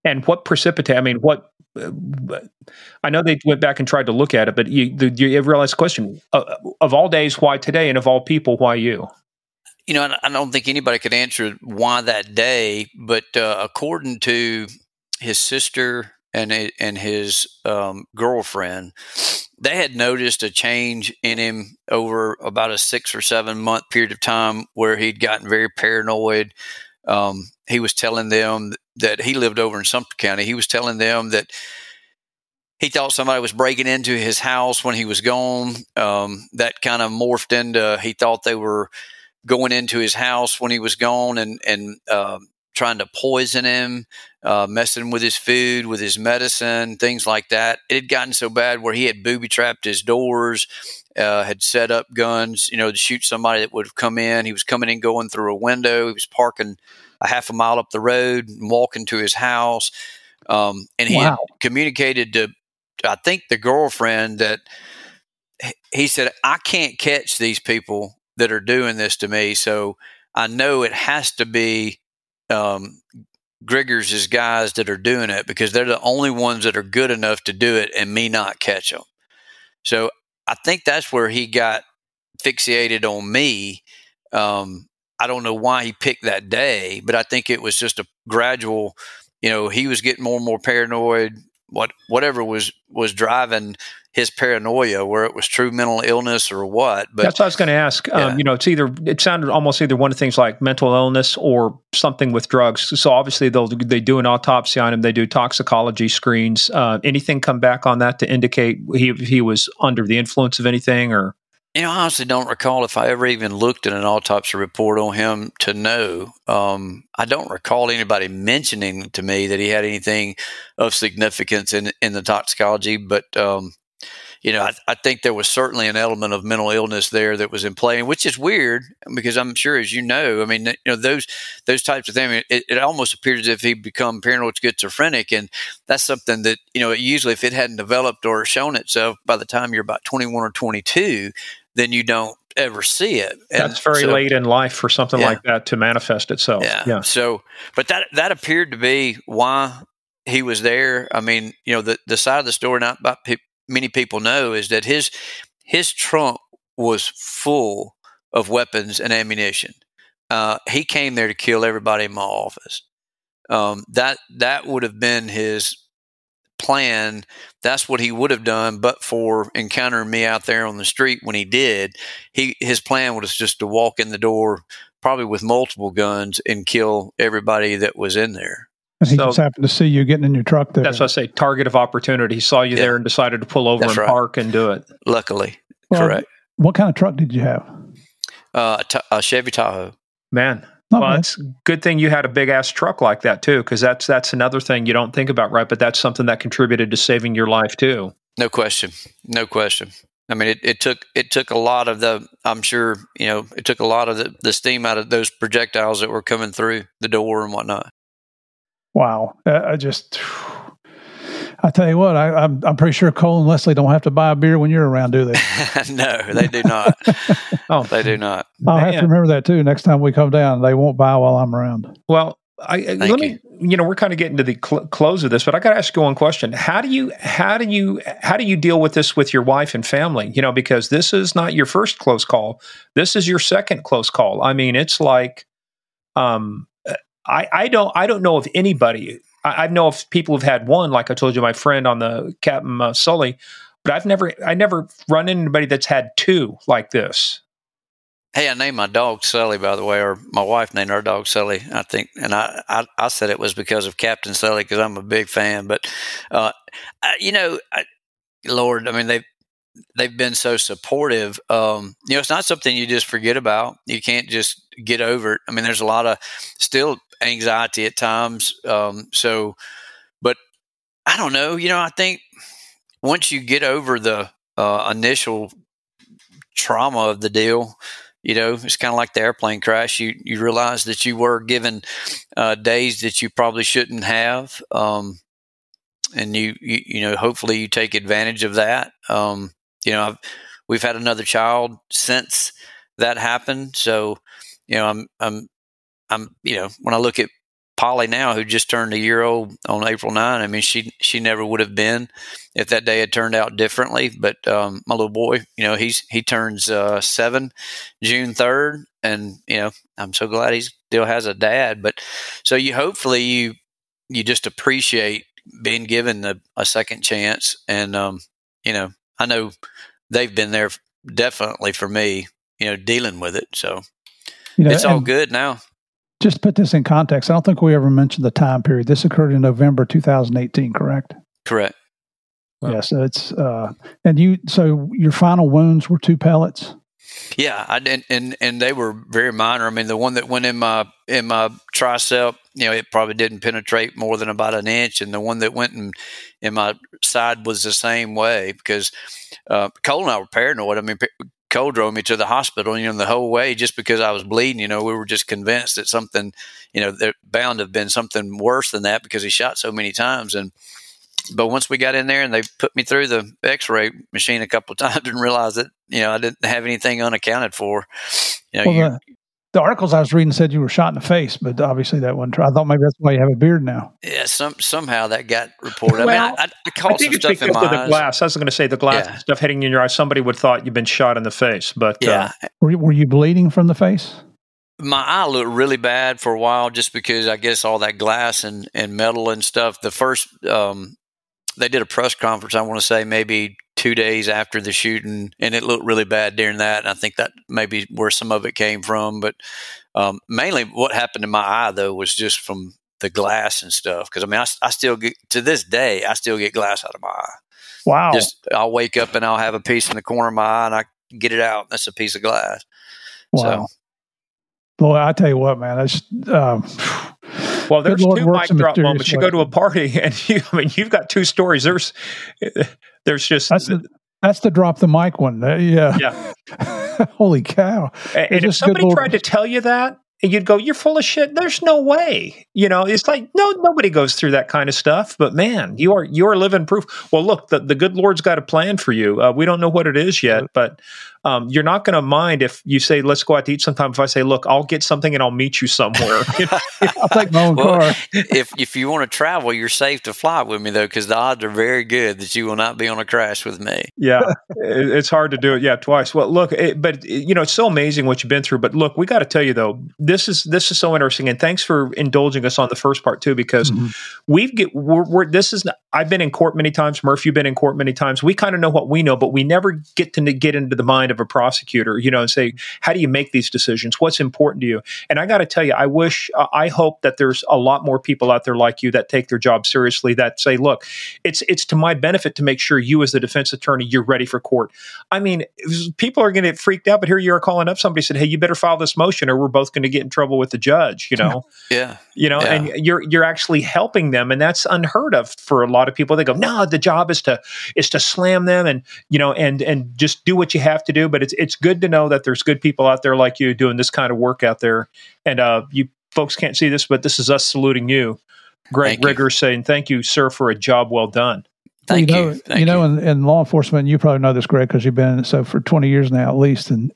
and what precipitated, I mean, what, I know they went back and tried to look at it, but you realize the question, of all days, why today? And of all people, why you? You know, I don't think anybody could answer why that day, but according to his sister and his girlfriend, they had noticed a change in him over about a 6 or 7 month period of time where he'd gotten very paranoid. He was telling them that he lived over in Sumter County. He was telling them that he thought somebody was breaking into his house when he was gone. That kind of morphed into, he thought they were going into his house when he was gone and trying to poison him, messing with his food, with his medicine, things like that. It had gotten so bad where he had booby-trapped his doors, had set up guns, to shoot somebody that would have come in. He was coming in, going through a window. He was parking a half a mile up the road and walking to his house. And he had communicated to, I think, the girlfriend that he said, I can't catch these people that are doing this to me. So I know it has to be Griggers' guys that are doing it because they're the only ones that are good enough to do it and me not catch them. So I think that's where he got fixated on me. I don't know why he picked that day, but I think it was just a gradual, he was getting more and more paranoid. Whatever was driving his paranoia, where it was true mental illness or what. But that's what I was going to ask. Yeah. It sounded almost either one of things like mental illness or something with drugs. So obviously they do an autopsy on him. They do toxicology screens. Anything come back on that to indicate he was under the influence of anything or? I honestly don't recall if I ever even looked at an autopsy report on him to know. I don't recall anybody mentioning to me that he had anything of significance in the toxicology, but I think there was certainly an element of mental illness there that was in play, which is weird because I'm sure, as you know, I mean, those types of things, it almost appeared as if he'd become paranoid schizophrenic. And that's something that, usually if it hadn't developed or shown itself by the time you're about 21 or 22, then you don't ever see it. And that's very late in life for something like that to manifest itself. Yeah. So, but that appeared to be why he was there. I mean, the side of the story, not by many people know, is that his trunk was full of weapons and ammunition. He came there to kill everybody in my office. That would have been his plan, that's what he would have done, but for encountering me out there on the street when he did. His plan was just to walk in the door, probably with multiple guns, and kill everybody that was in there. And he just happened to see you getting in your truck there. That's what I say, target of opportunity. He saw you there and decided to pull over park and do it. Luckily, correct. What kind of truck did you have? A Chevy Tahoe. Man. Well, it's a good thing you had a big-ass truck like that, too, because that's another thing you don't think about, right? But that's something that contributed to saving your life, too. No question. No question. I mean, it took a lot of the, I'm sure, you know, it took a lot of the steam out of those projectiles that were coming through the door and whatnot. Wow. I tell you what, I'm pretty sure Cole and Leslie don't have to buy a beer when you're around, do they? No, they do not. They do not. I'll have to remember that, too. Next time we come down, they won't buy while I'm around. Well, let me, we're kind of getting to the close of this, but I got to ask you one question. How do you deal with this with your wife and family? You know, because this is not your first close call. This is your second close call. I mean, it's like, I don't know if anybody, I know if people have had one, like I told you, my friend on the Captain Sully, but I never run into anybody that's had two like this. Hey, I named my dog Sully, by the way, or my wife named our dog Sully, I think. And I said it was because of Captain Sully, because I'm a big fan. But, Lord, I mean, they've been so supportive. You know, it's not something you just forget about. You can't just get over it. I mean, there's a lot of still anxiety at times. But I don't know, you know, I think once you get over the initial trauma of the deal, you know, it's kind of like the airplane crash. You realize that you were given days that you probably shouldn't have. And you know, hopefully you take advantage of that. You know, we've had another child since that happened. So, you know, I'm you know, when I look at Polly now, who just turned a year old on April 9, I mean, she never would have been if that day had turned out differently. But my little boy, you know, he turns 7 June 3rd, and you know, I'm so glad he still has a dad. But so you hopefully you just appreciate being given a second chance, and you know, I know they've been there definitely for me, you know, dealing with it. So you know, it's all good now. Just to put this in context, I don't think we ever mentioned the time period. This occurred in November 2018, correct? Correct. Wow. Yeah, so it's so your final wounds were 2 pellets? Yeah, I did, and they were very minor. I mean, the one that went in my tricep, you know, it probably didn't penetrate more than about an inch, and the one that went in my side was the same way, because Cole and I were paranoid. I mean, Cole drove me to the hospital, you know, the whole way, just because I was bleeding. You know, we were just convinced that something, you know, there bound to have been something worse than that, because he shot so many times. But once we got in there and they put me through the X-ray machine a couple of times and realized that, you know, I didn't have anything unaccounted for. You know, the articles I was reading said you were shot in the face, but obviously that wasn't true. I thought maybe that's why you have a beard now. Yeah, somehow that got reported. Well, I mean, I caught some stuff in my eyes. Glass. I was going to say the glass stuff hitting in your eyes. Somebody would have thought you'd been shot in the face, but were you bleeding from the face? My eye looked really bad for a while, just because I guess all that glass and metal and stuff. The first they did a press conference, I want to say maybe 2 days after the shooting, and it looked really bad during that. And I think that may be where some of it came from. But mainly what happened to my eye, though, was just from the glass and stuff. Because, I mean, I still get, to this day, I still get glass out of my eye. Wow. I'll wake up and I'll have a piece in the corner of my eye and I get it out. That's a piece of glass. Wow. So, boy, I tell you what, man, that's well, there's two mic drop moments. You go to a party and you've got two stories. There's just that's the drop the mic one. Yeah. Holy cow! And if somebody tried to tell you that, and you'd go, "You're full of shit." There's no way. You know, it's like nobody goes through that kind of stuff. But man, you're living proof. Well, look, the good Lord's got a plan for you. We don't know what it is yet, but you're not going to mind if you say, let's go out to eat sometime. If I say, look, I'll get something and I'll meet you somewhere. I'll take my own car. If you want to travel, you're safe to fly with me, though, because the odds are very good that you will not be on a crash with me. Yeah, it's hard to do it. Yeah, twice. Well, look, it's so amazing what you've been through. But look, we got to tell you, though, this is so interesting. And thanks for indulging us on the first part, too, because I've been in court many times. Murph, you've been in court many times. We kind of know what we know, but we never get to get into the mind of a prosecutor, and say, how do you make these decisions? What's important to you? And I got to tell you, I hope that there's a lot more people out there like you that take their job seriously, that say, look, it's to my benefit to make sure you as the defense attorney, you're ready for court. I mean, people are going to get freaked out, but here you are calling up somebody said, hey, you better file this motion or we're both going to get in trouble with the judge, Yeah. And you're actually helping them. And that's unheard of for a lot of people. They go, no, the job is to slam them and just do what you have to do. But it's good to know that there's good people out there like you doing this kind of work out there. And you folks can't see this, but this is us saluting you. Greg Griggers saying, thank you, sir, for a job well done. Thank you. In law enforcement, you probably know this, Greg, because you've been in it for 20 years now at least. And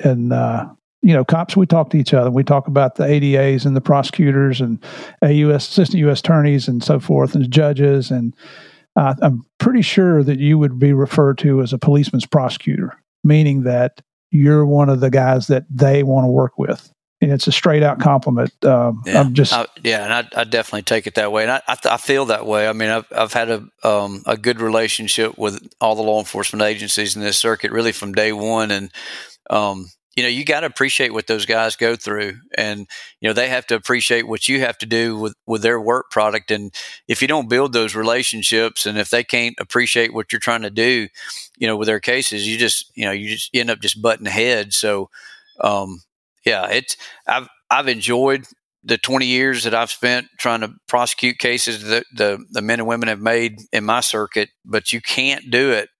cops, we talk to each other. We talk about the ADAs and the prosecutors and assistant U.S. attorneys and so forth and judges. And I'm pretty sure that you would be referred to as a policeman's prosecutor, meaning that you're one of the guys that they want to work with. And it's a straight out compliment. I definitely take it that way, and I feel that way. I mean, I've had a good relationship with all the law enforcement agencies in this circuit, really from day one, and you got to appreciate what those guys go through, and they have to appreciate what you have to do with their work product. And if you don't build those relationships, and if they can't appreciate what you're trying to do, with their cases, you just end up just butting heads. So. I've enjoyed the 20 years that I've spent trying to prosecute cases that the men and women have made in my circuit, but you can't do it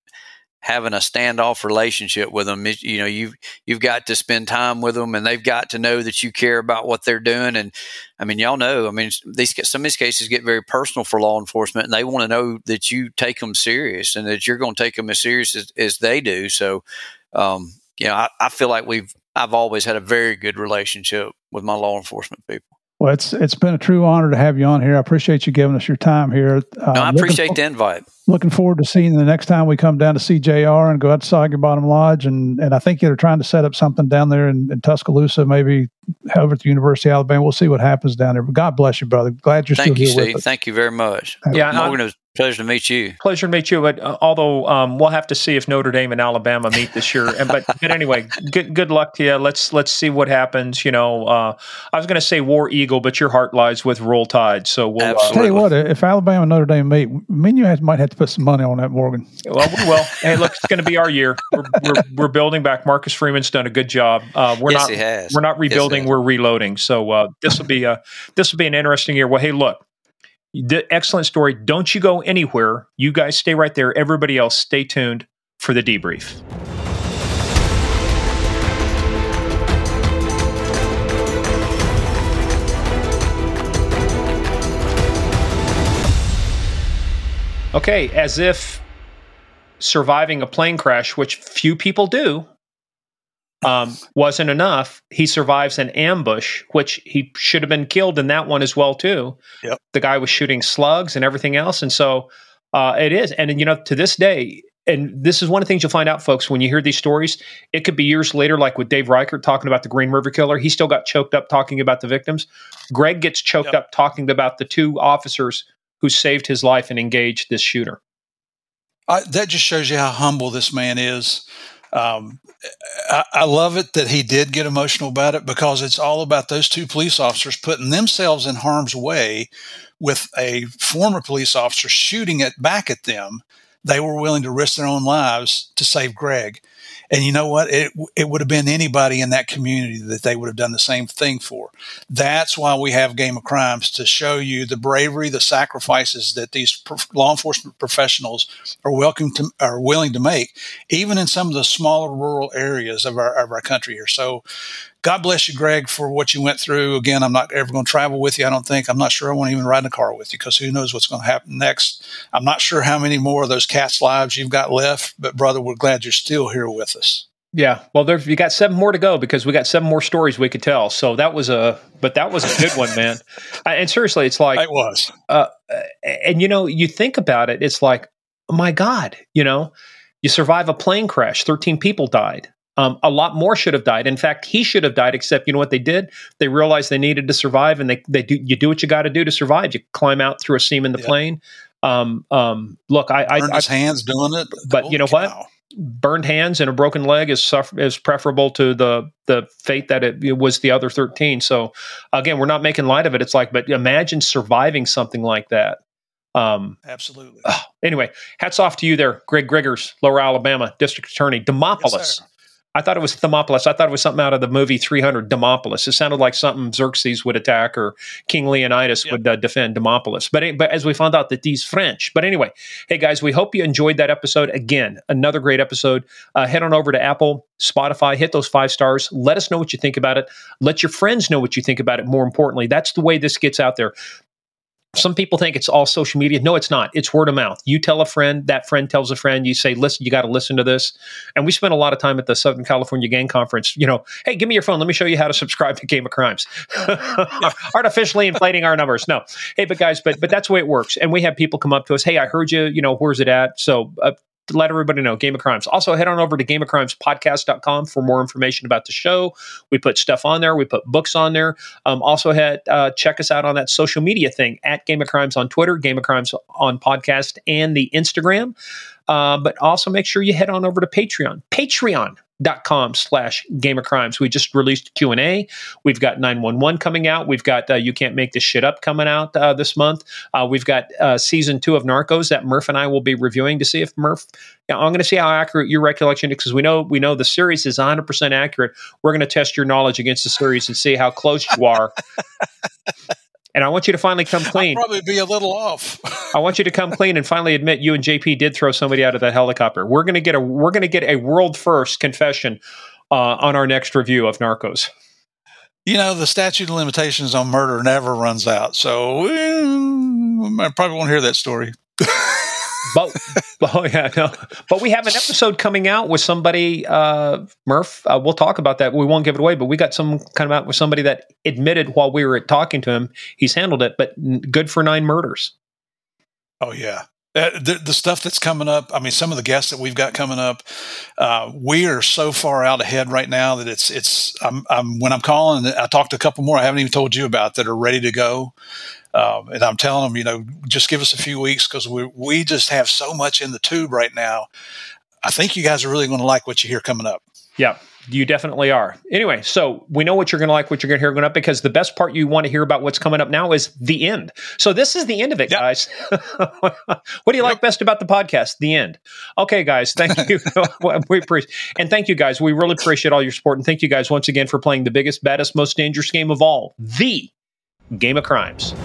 having a standoff relationship with them. You've got to spend time with them, and they've got to know that you care about what they're doing. And I mean, y'all know, I mean, some of these cases get very personal for law enforcement, and they want to know that you take them serious and that you're going to take them as serious as they do. So, I feel like I've always had a very good relationship with my law enforcement people. Well, it's been a true honor to have you on here. I appreciate you giving us your time here. I appreciate the invite. Looking forward to seeing the next time we come down to CJR and go out to Soggy Bottom Lodge. And I think they're trying to set up something down there in Tuscaloosa, maybe over at the University of Alabama. We'll see what happens down there. But God bless you, brother. Glad you're still here with us. Thank you very much. Pleasure to meet you. Pleasure to meet you. But we'll have to see if Notre Dame and Alabama meet this year. But anyway, good luck to you. Let's see what happens. I was going to say War Eagle, but your heart lies with Roll Tide. So we'll tell you what. If Alabama and Notre Dame meet, me and you might have to put some money on that, Morgan. Well, we will. Hey, look, it's going to be our year. We're building back. Marcus Freeman's done a good job. He has. We're not rebuilding. We're reloading. So this will be an interesting year. Well, hey, look. Excellent story. Don't you go anywhere. You guys stay right there. Everybody else, stay tuned for the debrief. Okay, as if surviving a plane crash, which few people do, wasn't enough. He survives an ambush, which he should have been killed in that one as well, too. Yep. The guy was shooting slugs and everything else. And so it is. And, to this day, and this is one of the things you'll find out, folks, when you hear these stories, it could be years later, like with Dave Reichert talking about the Green River Killer. He still got choked up talking about the victims. Greg gets choked up talking about the two officers who saved his life and engaged this shooter. That just shows you how humble this man is. I love it that he did get emotional about it, because it's all about those two police officers putting themselves in harm's way with a former police officer shooting it back at them. They were willing to risk their own lives to save Greg. And you know what? It would have been anybody in that community that they would have done the same thing for. That's why we have Game of Crimes, to show you the bravery, the sacrifices that these law enforcement professionals are willing to make, even in some of the smaller rural areas of our country here. So God bless you, Greg, for what you went through. Again, I'm not ever going to travel with you, I don't think. I'm not sure I want to even ride in a car with you, because who knows what's going to happen next. I'm not sure how many more of those cats' lives you've got left, but brother, we're glad you're still here with us. Yeah. Well, there's, you got seven more to go because we got seven more stories we could tell. So that was a good one, man. And seriously, it's like, it was, and you know, you think about it, it's like, oh my God, you know, you survive a plane crash, 13 people died. A lot more should have died. In fact, he should have died, except you know what they did? They realized they needed to survive, and you do what you got to do to survive. You climb out through a seam in the plane. Look, I burned his hands doing it, but you know what? Burned hands and a broken leg is preferable to the fate that it was the other 13. So again, we're not making light of it. It's like, but imagine surviving something like that. Absolutely. Anyway, hats off to you there, Greg Griggers, Lower Alabama District Attorney, Demopolis. Yes, I thought it was Thermopolis. I thought it was something out of the movie 300, Demopolis. It sounded like something Xerxes would attack or King Leonidas would defend Demopolis. But as we found out that he's French. But anyway, hey, guys, we hope you enjoyed that episode. Again, another great episode. Head on over to Apple, Spotify, hit those 5 stars. Let us know what you think about it. Let your friends know what you think about it, more importantly. That's the way this gets out there. Some people think it's all social media. No, it's not. It's word of mouth. You tell a friend, that friend tells a friend, you say, listen, you got to listen to this. And we spent a lot of time at the Southern California Gang Conference, you know, hey, give me your phone. Let me show you how to subscribe to Game of Crimes. Artificially inflating our numbers. No. Hey, but guys, but that's the way it works. And we have people come up to us. Hey, I heard you, you know, where's it at? So, let everybody know, Game of Crimes. Also, head on over to gameofcrimespodcast.com for more information about the show. We put stuff on there. We put books on there. Also, check us out on that social media thing, at Game of Crimes on Twitter, Game of Crimes on podcast, and the Instagram. But also make sure you head on over to Patreon. Patreon.com/Game of Crimes. We just released Q&A. We've got 911 coming out. We've got You Can't Make This Shit Up coming out this month. We've got season 2 of Narcos that Murph and I will be reviewing to see if Murph... Now, I'm going to see how accurate your recollection is, because we know the series is 100% accurate. We're going to test your knowledge against the series and see how close you are. And I want you to finally come clean. I'll probably be a little off. I want you to come clean and finally admit you and JP did throw somebody out of that helicopter. We're going to get a world first confession on our next review of Narcos. You know, the statute of limitations on murder never runs out, so I probably won't hear that story. But we have an episode coming out with somebody, Murph. We'll talk about that. We won't give it away, but we got some kind of out with somebody that admitted while we were talking to him, he's handled it, but good for 9 murders. Oh yeah. The stuff that's coming up. I mean, some of the guests that we've got coming up, we are so far out ahead right now that when I'm calling, I talked to a couple more I haven't even told you about that are ready to go. And I'm telling them, you know, just give us a few weeks, because we just have so much in the tube right now. I think you guys are really going to like what you hear coming up. Yeah, you definitely are. Anyway, so we know what you're going to like, what you're going to hear going up, because the best part you want to hear about what's coming up now is the end. So this is the end of it, guys. What do you like best about the podcast? The end. Okay, guys, thank you. And thank you, guys. We really appreciate all your support. And thank you guys once again for playing the biggest, baddest, most dangerous game of all, the Game of Crimes.